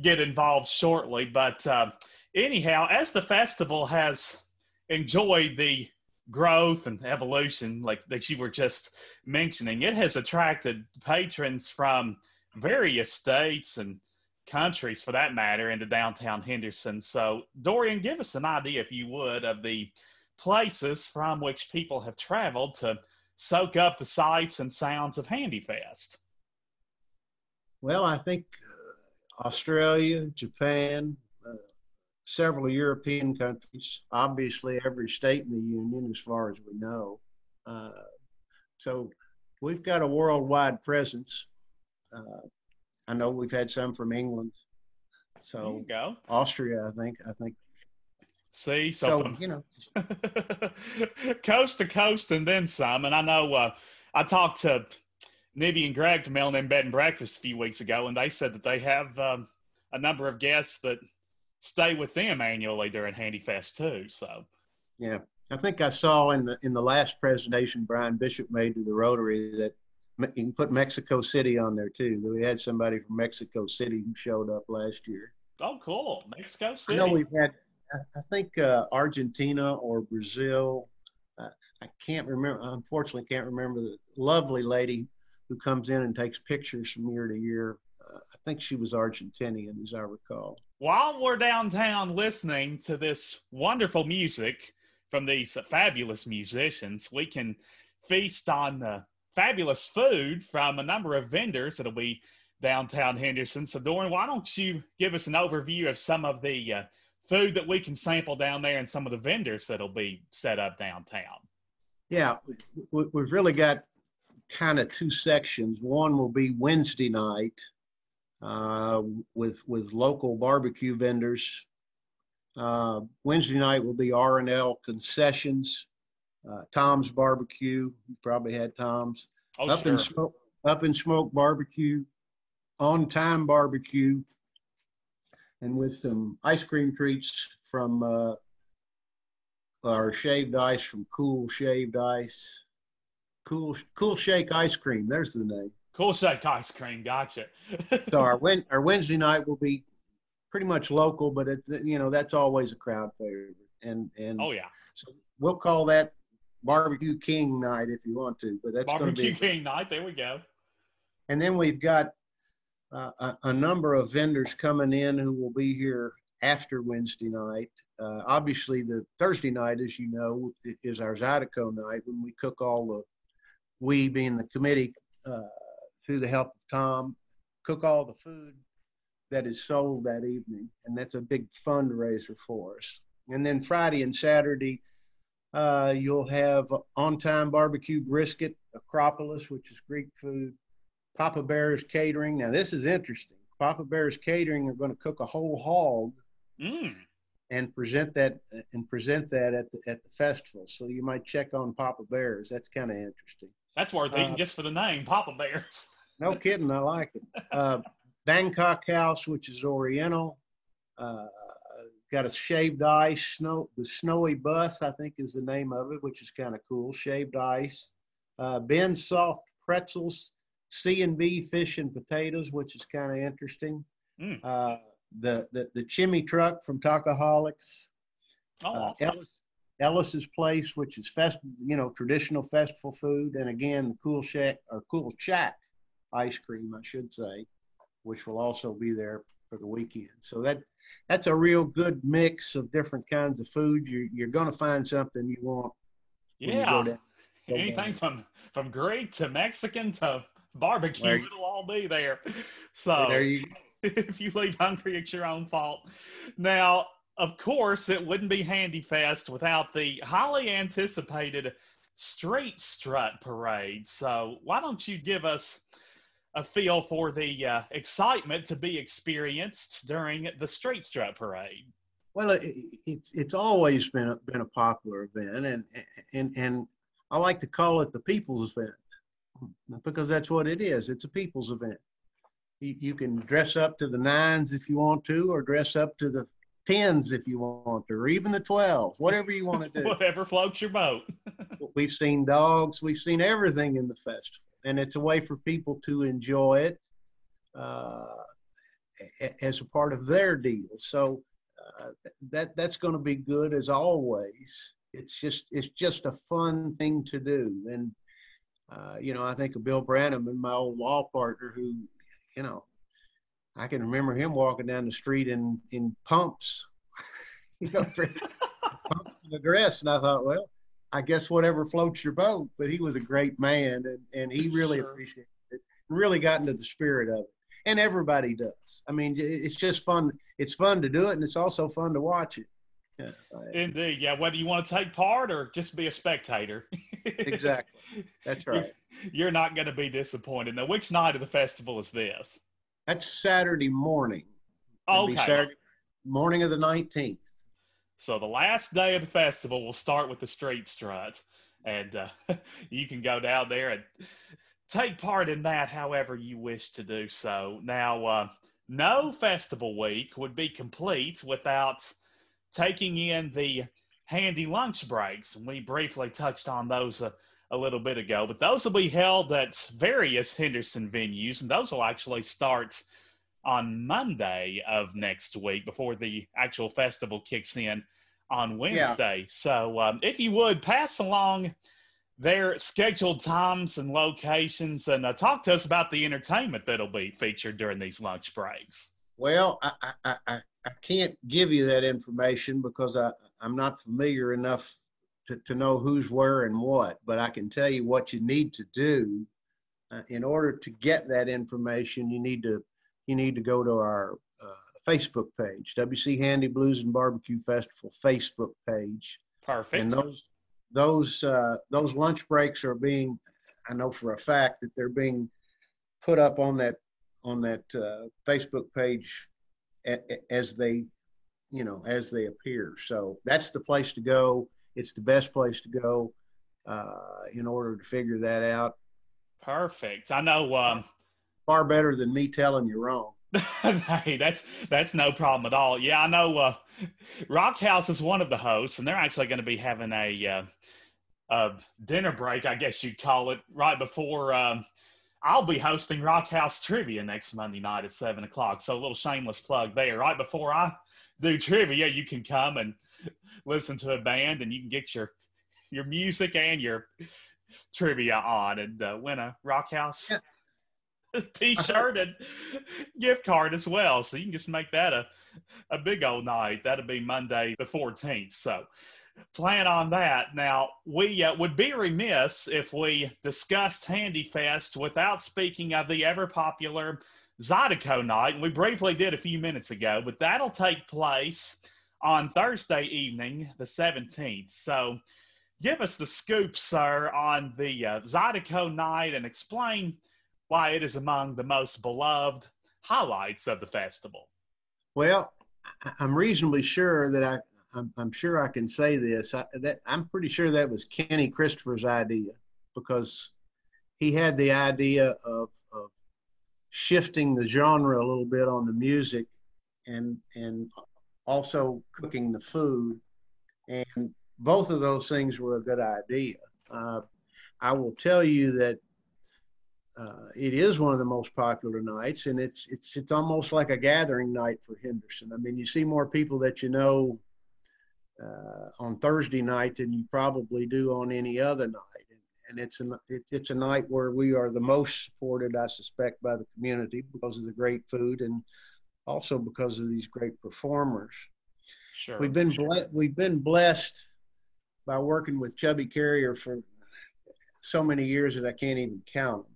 get involved shortly. But uh, anyhow, as the festival has enjoyed the growth and evolution, like that you were just mentioning, it has attracted patrons from various states and countries, for that matter, into downtown Henderson. So, Dorian, give us an idea, if you would, of the places from which people have traveled to soak up the sights and sounds of Handy Fest. Well, I think uh, Australia, Japan, uh, several European countries, obviously every state in the Union as far as we know. Uh, so we've got a worldwide presence. Uh, I know we've had some from England. So there you go. Austria, I think, I think. See something, so, you know, coast to coast and then some. And I know uh, I talked to Nibby and Greg from Mel and Bed and Breakfast a few weeks ago, and they said that they have um, a number of guests that stay with them annually during Handy Fest too. So, yeah, I think I saw in the in the last presentation Brian Bishop made to the Rotary that you can put Mexico City on there too. We had somebody from Mexico City who showed up last year. Oh, cool, Mexico City. I know we've had. I think uh, Argentina or Brazil. Uh, I can't remember. Unfortunately, can't remember the lovely lady who comes in and takes pictures from year to year. Uh, I think she was Argentinian, as I recall. While we're downtown listening to this wonderful music from these fabulous musicians, we can feast on the fabulous food from a number of vendors that'll be downtown Henderson. So, Doran, why don't you give us an overview of some of the uh, food that we can sample down there and some of the vendors that'll be set up downtown? Yeah, we've really got kind of two sections. One will be Wednesday night uh, with with local barbecue vendors. Uh, Wednesday night will be R and L Concessions, uh, Tom's Barbecue. You probably had Tom's. Oh, Up sure. In Smoke, Up in Smoke Barbecue, On Time Barbecue, and with some ice cream treats from uh, our shaved ice from Cool Shaved Ice. Cool Cool Shake Ice Cream, there's the name. Cool Shake Ice Cream, gotcha. So our, our Wednesday night will be pretty much local, but it, you know, that's always a crowd favorite. And, and oh, yeah. So we'll call that Barbecue King Night if you want to, but that's going to be Barbecue King Night, there we go. And then we've got Uh, a, a number of vendors coming in who will be here after Wednesday night. Uh, obviously, the Thursday night, as you know, is our Zydeco night when we cook all the, we being the committee, uh, through the help of Tom, cook all the food that is sold that evening. And that's a big fundraiser for us. And then Friday and Saturday, uh, you'll have On-Time Barbecue Brisket, Acropolis, which is Greek food, Papa Bear's Catering. Now, this is interesting. Papa Bear's Catering are going to cook a whole hog mm. and present that and present that at the, at the festival. So you might check on Papa Bear's. That's kind of interesting. That's worth eating uh, just for the name, Papa Bear's. No kidding. I like it. Uh, Bangkok House, which is Oriental. Uh, got a shaved ice. Snow, the Snowy Bus, I think, is the name of it, which is kind of cool. Shaved ice. Uh, Ben's Soft Pretzels. C and B Fish and Potatoes, which is kind of interesting. Mm. Uh, the, the the Chimmy Truck from Talkaholics. Oh, uh, awesome. Ellis, Ellis's Place, which is fest, you know, traditional festival food, and again the Cool Shack or Cool Shack ice cream, I should say, which will also be there for the weekend. So that that's a real good mix of different kinds of food. You you're going to find something you want. Yeah. You go down, go Anything down. from from Greek to Mexican to barbecue, it'll all be there. So there you go. If you leave hungry, it's your own fault. Now, of course, it wouldn't be Handy Fest without the highly anticipated Street Strut Parade. So why don't you give us a feel for the uh, excitement to be experienced during the Street Strut Parade? Well, it, it's it's always been a, been a popular event, and and and I like to call it the people's event, because that's what it is. It's a people's event. You, you can dress up to the nines if you want to, or dress up to the tens if you want to, or even the twelves, whatever you want to do. Whatever floats your boat. We've seen dogs. We've seen everything in the festival. And it's a way for people to enjoy it uh, as a part of their deal. So uh, that that's going to be good as always. It's just, it's just a fun thing to do. And Uh, you know, I think of Bill Branham and my old law partner who, you know, I can remember him walking down the street in, in pumps, you know, pumps and a dress. And I thought, well, I guess whatever floats your boat. But he was a great man, and, and he really sure. appreciated it, and really got into the spirit of it. And everybody does. I mean, it's just fun. It's fun to do it, and it's also fun to watch it. Yeah. Indeed, yeah, whether you want to take part or just be a spectator. Exactly. That's right. You're not going to be disappointed. Now, which night of the festival is this? That's Saturday morning. It'll okay. Be Saturday morning of the nineteenth. So the last day of the festival will start with the street strut, and uh, you can go down there and take part in that however you wish to do so. Now, uh, no festival week would be complete without taking in the handy lunch breaks. And we briefly touched on those a, a little bit ago, but those will be held at various Henderson venues, and those will actually start on Monday of next week before the actual festival kicks in on Wednesday. Yeah. So um, if you would, pass along their scheduled times and locations, and uh, talk to us about the entertainment that'll be featured during these lunch breaks. Well, I, I, I, I can't give you that information because I, I'm not familiar enough to, to know who's where and what, but I can tell you what you need to do. Uh, in order to get that information, you need to you need to go to our uh, Facebook page, W C Handy Blues and Barbecue Festival Facebook page. Perfect. And those those uh, those lunch breaks are being, I know for a fact that they're being put up on that on that uh, Facebook page a, a, as they, you know, as they appear. So that's the place to go. It's the best place to go uh, in order to figure that out. Perfect. I know. Um... Far better than me telling you wrong. Hey, that's that's no problem at all. Yeah, I know. Uh, Rock House is one of the hosts, and they're actually going to be having a, uh, a dinner break, I guess you'd call it, right before. Um, I'll be hosting Rock House Trivia next Monday night at seven o'clock. So a little shameless plug there. Right before I do trivia, you can come and listen to a band, and you can get your your music and your trivia on, and uh, win a Rock House. Yeah. T-shirt and gift card as well, so you can just make that a a big old night. That'll be Monday the fourteenth, so plan on that. Now, we uh, would be remiss if we discussed Handy Fest without speaking of the ever popular Zydeco night, and we briefly did a few minutes ago, but that'll take place on Thursday evening the seventeenth. So give us the scoop, sir, on the uh, Zydeco night, and explain why it is among the most beloved highlights of the festival. Well, I'm reasonably sure that I, I'm, I'm sure I can say this, I, that I'm pretty sure that was Kenny Christopher's idea, because he had the idea of, of shifting the genre a little bit on the music, and, and also cooking the food. And both of those things were a good idea. Uh, I will tell you that Uh, it is one of the most popular nights, and it's it's it's almost like a gathering night for Henderson. I mean, you see more people that you know uh, on Thursday night than you probably do on any other night, and, and it's a it, it's a night where we are the most supported, I suspect, by the community because of the great food and also because of these great performers. Sure, we've been sure. we've been blessed by working with Chubby Carrier for so many years that I can't even count them.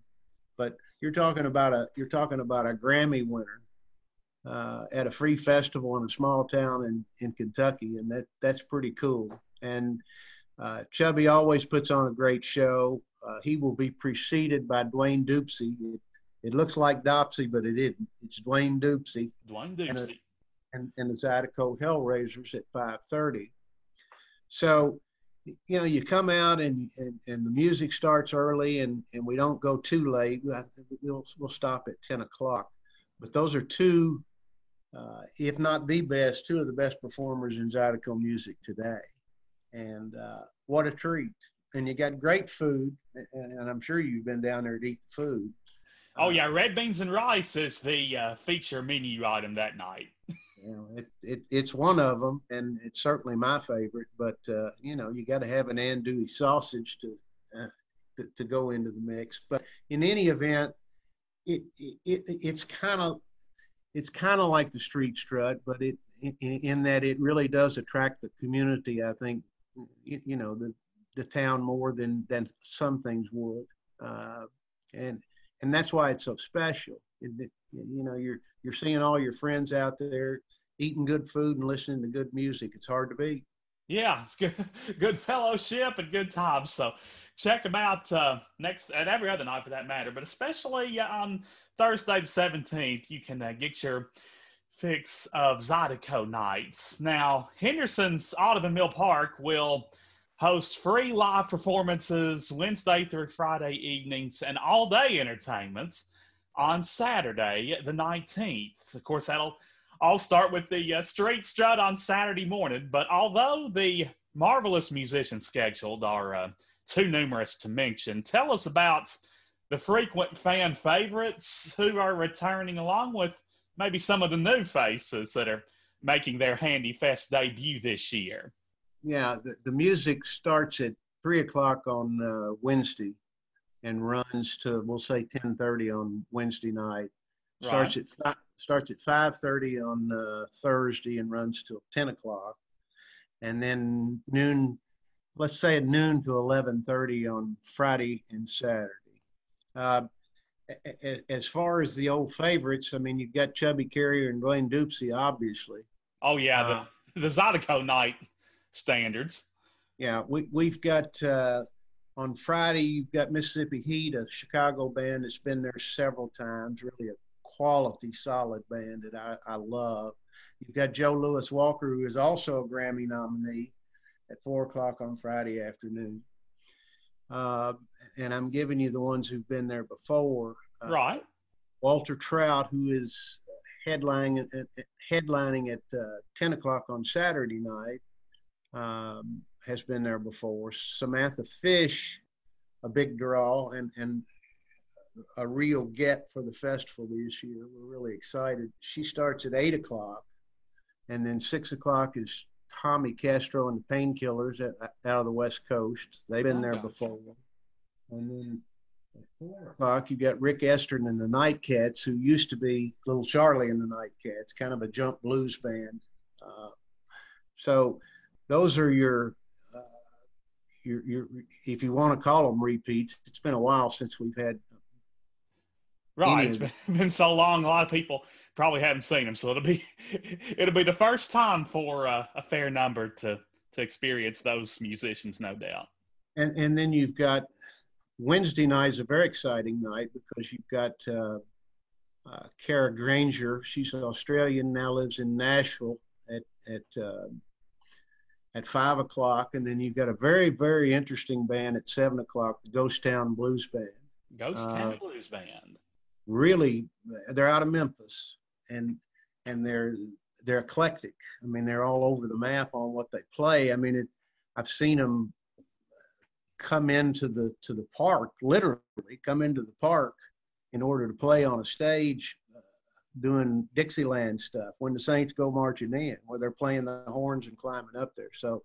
But you're talking about a you're talking about a Grammy winner uh, at a free festival in a small town in, in Kentucky, and that that's pretty cool. And uh, Chubby always puts on a great show. Uh, he will be preceded by Dwayne Dopsie. It, it looks like Dopsie, but it isn't. It's Dwayne Dopsie. Dwayne Dopsie. And, a, and and the Zydeco Hellraisers at five thirty. So, you know, you come out and, and, and the music starts early, and, and we don't go too late. We'll, we'll stop at ten o'clock. But those are two, uh, if not the best, two of the best performers in Zydeco music today. And uh, what a treat. And you got great food, and, and I'm sure you've been down there to eat the food. Oh, yeah, red beans and rice is the uh, feature menu item that night. You know, it, it, it's one of them, and it's certainly my favorite, but, uh, you know, you got to have an andouille sausage to, uh, to to go into the mix. But in any event, it, it it's kind of it's kind of like the street strut, but it in, in that it really does attract the community, I think, you, you know, the, the town more than, than some things would. Uh, and and that's why it's so special. It, you know, you're you're seeing all your friends out there eating good food and listening to good music. It's hard to beat. Yeah, it's good, good fellowship and good times. So check them out uh, next and every other night for that matter, but especially on Thursday the seventeenth, you can uh, get your fix of Zydeco nights. Now, Henderson's Audubon Mill Park will host free live performances Wednesday through Friday evenings and all-day entertainments on Saturday the nineteenth. Of course, that'll all start with the uh, street strut on Saturday morning, but although the marvelous musicians scheduled are uh, too numerous to mention, tell us about the frequent fan favorites who are returning along with maybe some of the new faces that are making their Handy Fest debut this year. Yeah, the, the music starts at three o'clock on uh, Wednesday and runs to, we'll say, ten thirty on Wednesday night. Starts right. at starts at five thirty on uh, Thursday and runs till ten o'clock. And then noon, let's say at noon to eleven thirty on Friday and Saturday. Uh, As far as the old favorites, I mean, you've got Chubby Carrier and Dwayne Dopsie, obviously. Oh, yeah, uh, the, the Zydeco night standards. Yeah, we, we've got uh, on Friday, you've got Mississippi Heat, a Chicago band that's been there several times, really a quality, solid band that I, I love. You've got Joe Lewis Walker, who is also a Grammy nominee, at four o'clock on Friday afternoon. Uh, and I'm giving you the ones who've been there before. Uh, right. Walter Trout, who is headlining at, headlining at uh, ten o'clock on Saturday night, um, has been there before. Samantha Fish, a big draw and, and a real get for the festival this year. We're really excited. She starts at eight o'clock, and then six o'clock is Tommy Castro and the Painkillers out of the West Coast. They've been there before. And then at four o'clock, you got Rick Estrin and the Nightcats, who used to be Little Charlie and the Nightcats, kind of a jump blues band. Uh, so those are your, uh, your, your, if you want to call them repeats. It's been a while since we've had. Right, it's been, been so long, a lot of people probably haven't seen them, so it'll be it'll be the first time for uh, a fair number to to experience those musicians, no doubt. And and then you've got Wednesday night is a very exciting night because you've got uh, uh, Cara Granger. She's an Australian, now lives in Nashville at at uh, at five o'clock, and then you've got a very very interesting band at seven o'clock, the Ghost Town Blues Band. Ghost Town uh, Blues Band. Really, they're out of Memphis, and and they're they're eclectic. I mean, they're all over the map on what they play. I mean, it, I've seen them come into the to the park, literally come into the park in order to play on a stage, uh, doing Dixieland stuff when the Saints go marching in, where they're playing the horns and climbing up there. So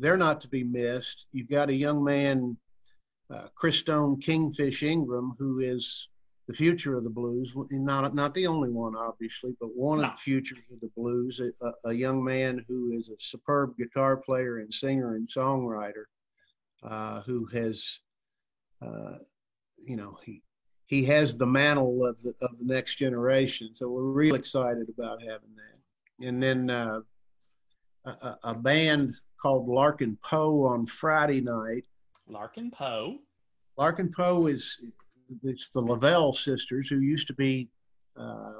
they're not to be missed. You've got a young man, uh, Christone Kingfish Ingram, who is the future of the blues, not not the only one, obviously, but one no. of the futures of the blues, a, a young man who is a superb guitar player and singer and songwriter, uh, who has, uh, you know, he he has the mantle of the, of the next generation. So we're real excited about having that. And then uh, a, a band called Larkin Poe on Friday night. Larkin Poe. Larkin Poe is... It's the Lavelle sisters, who used to be uh,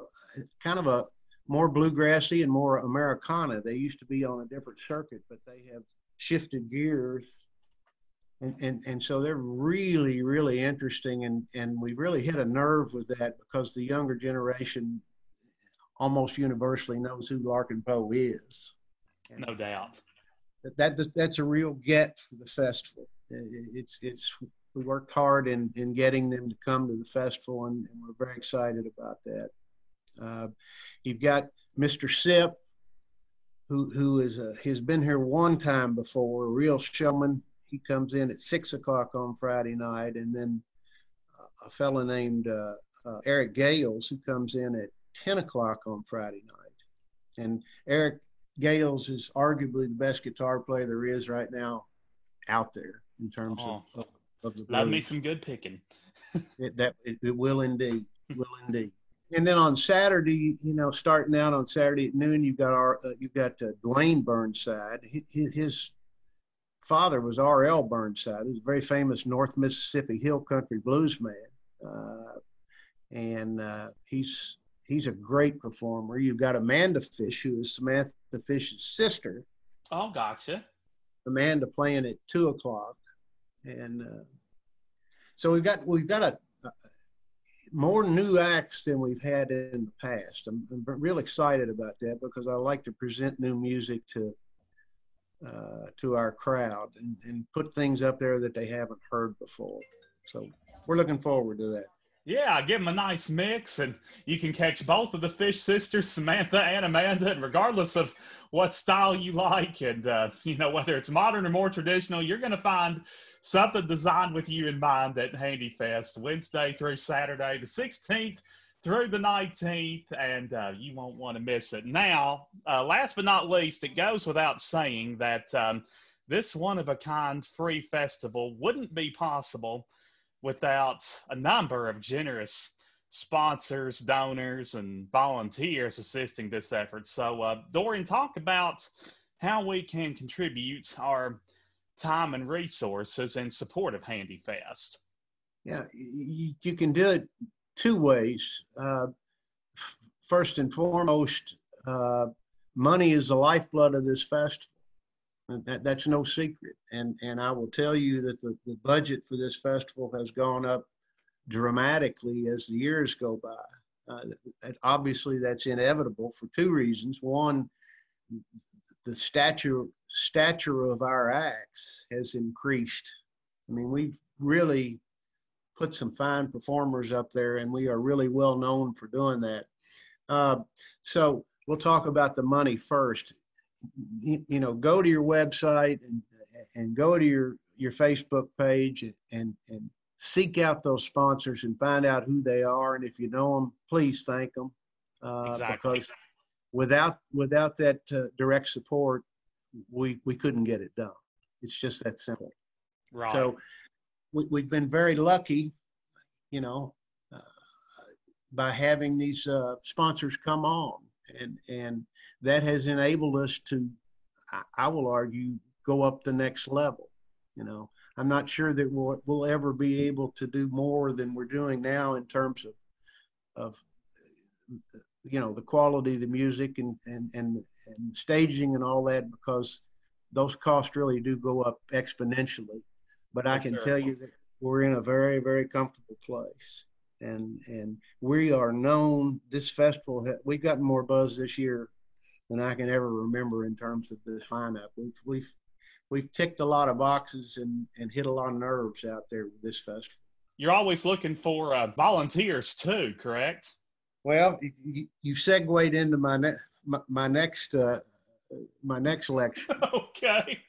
kind of a more bluegrassy and more Americana. They used to be on a different circuit, but they have shifted gears. And, and, and so they're really, really interesting. And, and we really hit a nerve with that because the younger generation almost universally knows who Larkin Poe is. No doubt. That, that, that's a real get for the festival. It's, it's, We worked hard in, in getting them to come to the festival, and, and we're very excited about that. Uh, you've got Mister Sip, who who is a, has been here one time before, a real showman. He comes in at six o'clock on Friday night, and then a fellow named uh, uh, Eric Gales, who comes in at ten o'clock on Friday night. And Eric Gales is arguably the best guitar player there is right now out there in terms oh. of, of Love me some good picking. it, that it, it will indeed, will indeed. And then on Saturday, you know, starting out on Saturday at noon, you've got our uh, you've got uh, Dwayne Burnside. His, his father was R L Burnside. He was a very famous North Mississippi Hill Country blues man, uh, and uh, he's he's a great performer. You've got Amanda Fish, who is Samantha Fish's sister. Oh, gotcha. Amanda playing at two o'clock, and uh, so we've got we've got a. a more new acts than we've had in the past. I'm, I'm real excited about that because I like to present new music to uh, to our crowd and, and put things up there that they haven't heard before. So we're looking forward to that. Yeah, give them a nice mix, and you can catch both of the Fish sisters, Samantha and Amanda, and regardless of what style you like and, uh, you know, whether it's modern or more traditional, you're going to find something designed with you in mind at Handy Fest, Wednesday through Saturday, the sixteenth through the nineteenth, and uh, you won't want to miss it. Now, uh, last but not least, it goes without saying that um, this one-of-a-kind free festival wouldn't be possible without a number of generous sponsors, donors, and volunteers assisting this effort. So, uh, Doran, talk about how we can contribute our time and resources in support of Handy Fest. Yeah, you, you can do it two ways. Uh, first and foremost, uh, money is the lifeblood of this festival. That, that's no secret, and and I will tell you that the, the budget for this festival has gone up dramatically as the years go by. Uh, that, obviously, that's inevitable for two reasons. One, the stature stature of our acts has increased. I mean, we've really put some fine performers up there, and we are really well known for doing that. Uh, so we'll talk about the money first. You know, go to your website and, and go to your, your Facebook page and, and seek out those sponsors and find out who they are. And if you know them, please thank them. Uh, exactly. Because without, without that uh, direct support, we, we couldn't get it done. It's just that simple. Right. So we, we've been very lucky, you know, uh, by having these uh, sponsors come on. And, and that has enabled us to, I, I will argue, go up the next level. You know, I'm not sure that we'll, we'll ever be able to do more than we're doing now in terms of, of you know, the quality of the music and, and, and, and staging and all that, because those costs really do go up exponentially. But I can tell you that we're in a very, very comfortable place. And and we are known, this festival, we've gotten more buzz this year than I can ever remember in terms of this lineup. We've, we've, we've ticked a lot of boxes and, and hit a lot of nerves out there with this festival. You're always looking for uh, volunteers too, correct? Well, you, you segued into my, ne my, my, next, uh, my next lecture. Okay.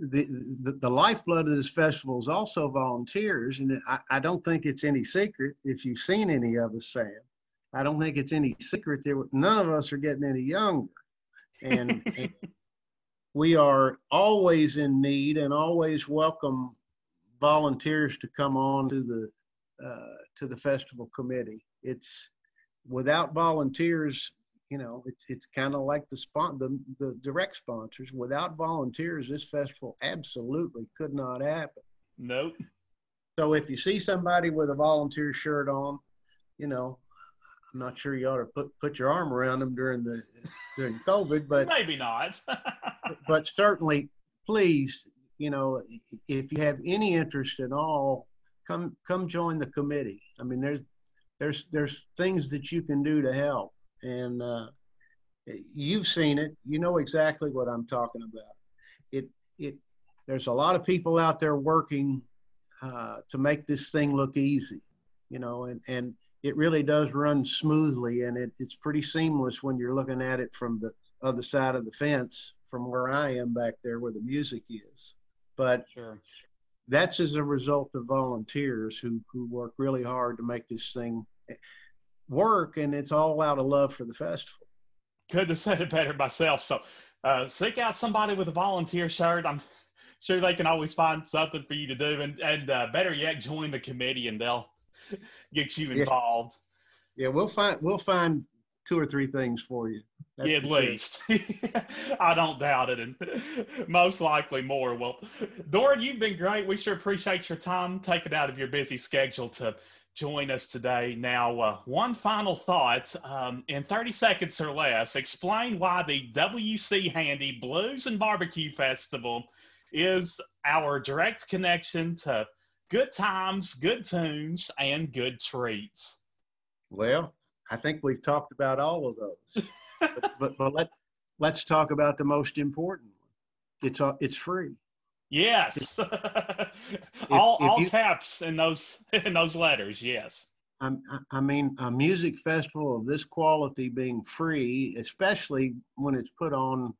The, the the lifeblood of this festival is also volunteers, and I, I don't think it's any secret, if you've seen any of us, Sam, I don't think it's any secret that none of us are getting any younger, and, and we are always in need and always welcome volunteers to come on to the uh, to the festival committee. It's without volunteers. You know, it's, it's kind of like the, spon the the direct sponsors. Without volunteers, this festival absolutely could not happen. Nope. So if you see somebody with a volunteer shirt on, you know, I'm not sure you ought to put, put your arm around them during the during COVID, but maybe not. But certainly, please, you know, if you have any interest at all, come come join the committee. I mean, there's there's there's things that you can do to help. And uh, you've seen it. You know exactly what I'm talking about. It, it. There's a lot of people out there working uh, to make this thing look easy, you know, and, and it really does run smoothly, and it, it's pretty seamless when you're looking at it from the other side of the fence from where I am back there where the music is. But sure. That's as a result of volunteers who, who work really hard to make this thing work, and it's all out of love for the festival. Couldn't have said it better myself. So uh, seek out somebody with a volunteer shirt. I'm sure they can always find something for you to do, and, and uh, better yet, join the committee and they'll get you involved. Yeah, we'll find we'll find two or three things for you. That's at least. I don't doubt it, and most likely more. Well, Doran, you've been great. We sure appreciate your time, taking out of your busy schedule to join us today. Now, uh, one final thought, um, in thirty seconds or less, explain why the W C Handy Blues and Barbecue Festival is our direct connection to good times, good tunes, and good treats. Well, I think we've talked about all of those, but, but, but let, let's talk about the most important one. It's, uh, it's free. Yes. if, all if all you, caps in those in those letters, yes. I, I mean, a music festival of this quality being free, especially when it's put on,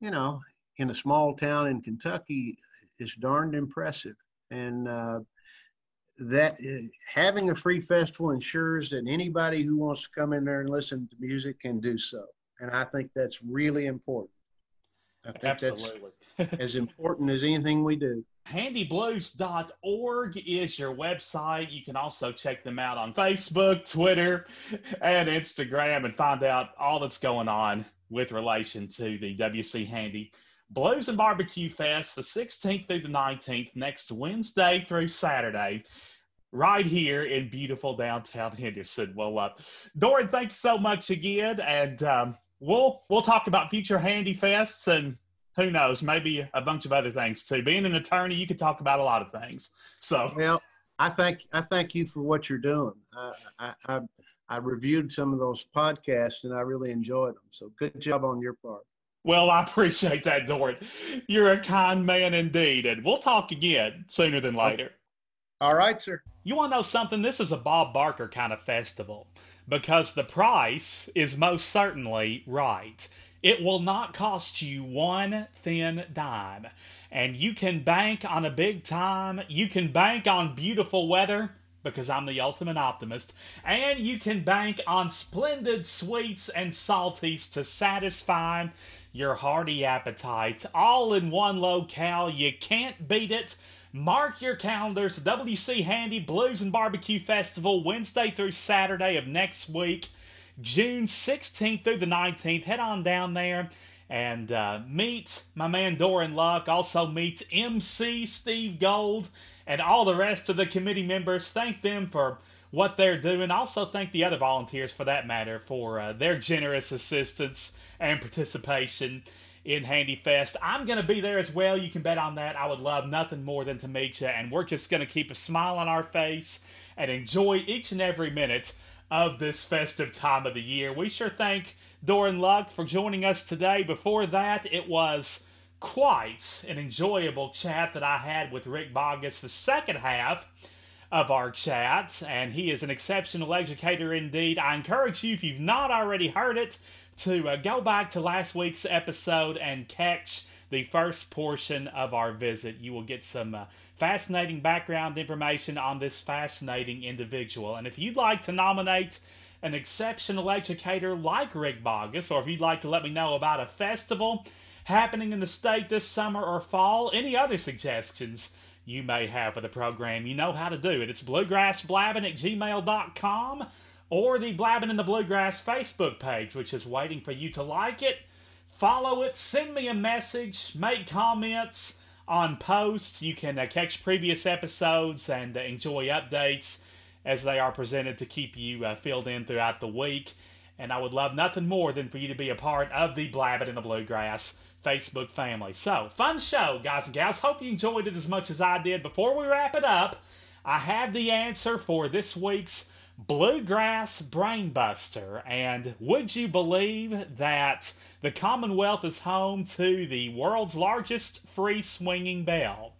you know, in a small town in Kentucky, is darned impressive. And uh, that uh, having a free festival ensures that anybody who wants to come in there and listen to music can do so. And I think that's really important. I think Absolutely. That's as important as anything we do. handy blues dot org is your website. You can also check them out on Facebook, Twitter, and Instagram, and find out all that's going on with relation to the W C Handy Blues and Barbecue Fest, the sixteenth through the nineteenth, next Wednesday through Saturday, right here in beautiful downtown Henderson. Well, uh, Doran, thank you so much again, and um, We'll, we'll talk about future Handy Fests and who knows, maybe a bunch of other things too. Being an attorney, you could talk about a lot of things. So, well, I thank, I thank you for what you're doing. I, I, I, I reviewed some of those podcasts and I really enjoyed them. So good job on your part. Well, I appreciate that, Doran. You're a kind man indeed. And we'll talk again sooner than later. All right, sir. You want to know something? This is a Bob Barker kind of festival, because the price is most certainly right. It will not cost you one thin dime. And you can bank on a big time. You can bank on beautiful weather, because I'm the ultimate optimist. And you can bank on splendid sweets and salties to satisfy your hearty appetite. All in one locale. You can't beat it. Mark your calendars, W C Handy Blues and Barbecue Festival, Wednesday through Saturday of next week, June sixteenth through the nineteenth. Head on down there and uh, meet my man Doran Luck. Also meet M C Steve Gold and all the rest of the committee members. Thank them for what they're doing. Also thank the other volunteers, for that matter, for uh, their generous assistance and participation in Handy Fest. I'm going to be there as well. You can bet on that. I would love nothing more than to meet you. And we're just going to keep a smile on our face and enjoy each and every minute of this festive time of the year. We sure thank Doran Luck for joining us today. Before that, it was quite an enjoyable chat that I had with Rick Boggess, the second half of our chat. And he is an exceptional educator indeed. I encourage you, if you've not already heard it, to uh, go back to last week's episode and catch the first portion of our visit. You will get some uh, fascinating background information on this fascinating individual. And if you'd like to nominate an exceptional educator like Rick Boggess, or if you'd like to let me know about a festival happening in the state this summer or fall, any other suggestions you may have for the program, you know how to do it. It's bluegrassblabbin at gmail dot com. or the Blabbin' in the Bluegrass Facebook page, which is waiting for you to like it, follow it, send me a message, make comments on posts. You can uh, catch previous episodes and uh, enjoy updates as they are presented to keep you uh, filled in throughout the week. And I would love nothing more than for you to be a part of the Blabbin' in the Bluegrass Facebook family. So, fun show, guys and gals. Hope you enjoyed it as much as I did. Before we wrap it up, I have the answer for this week's Bluegrass Brainbuster. And would you believe that the Commonwealth is home to the world's largest free swinging bell?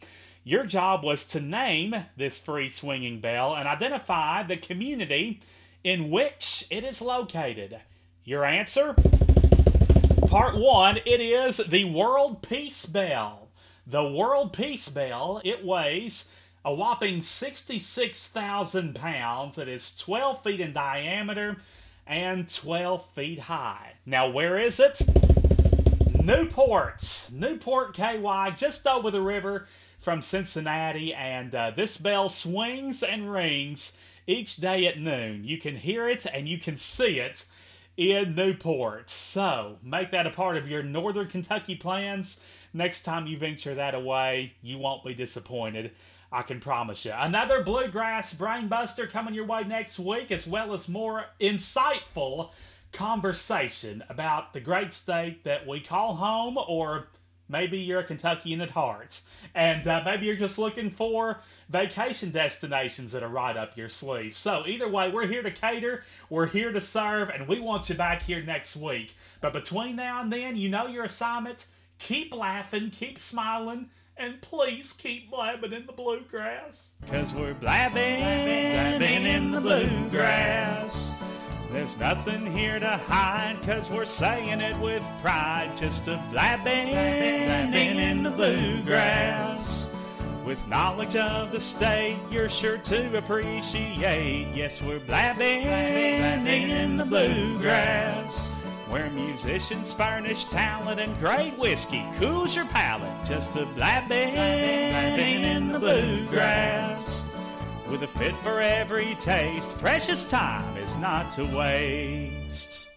Your job was to name this free swinging bell and identify the community in which it is located. Your answer? Part one, it is the World Peace Bell. The World Peace Bell, it weighs a whopping sixty-six thousand pounds. It is twelve feet in diameter and twelve feet high. Now, where is it? Newport. Newport, K Y, just over the river from Cincinnati. And uh, this bell swings and rings each day at noon. You can hear it and you can see it in Newport. So make that a part of your Northern Kentucky plans. Next time you venture that away, you won't be disappointed. I can promise you. Another Bluegrass Brainbuster coming your way next week, as well as more insightful conversation about the great state that we call home, or maybe you're a Kentuckian at heart. And uh, maybe you're just looking for vacation destinations that are right up your sleeve. So either way, we're here to cater, we're here to serve, and we want you back here next week. But between now and then, you know your assignment. Keep laughing, keep smiling, and please keep blabbing in the bluegrass. 'Cause we're blabbing, blabbing, blabbing in the bluegrass. There's nothing here to hide, 'cause we're saying it with pride. Just a blabbing, blabbing, blabbing in the bluegrass. With knowledge of the state, you're sure to appreciate. Yes, we're blabbing, blabbing, blabbing in the bluegrass. Where musicians furnish talent and great whiskey cools your palate. Just a blabbing, blabbing in the bluegrass. With a fit for every taste, precious time is not to waste.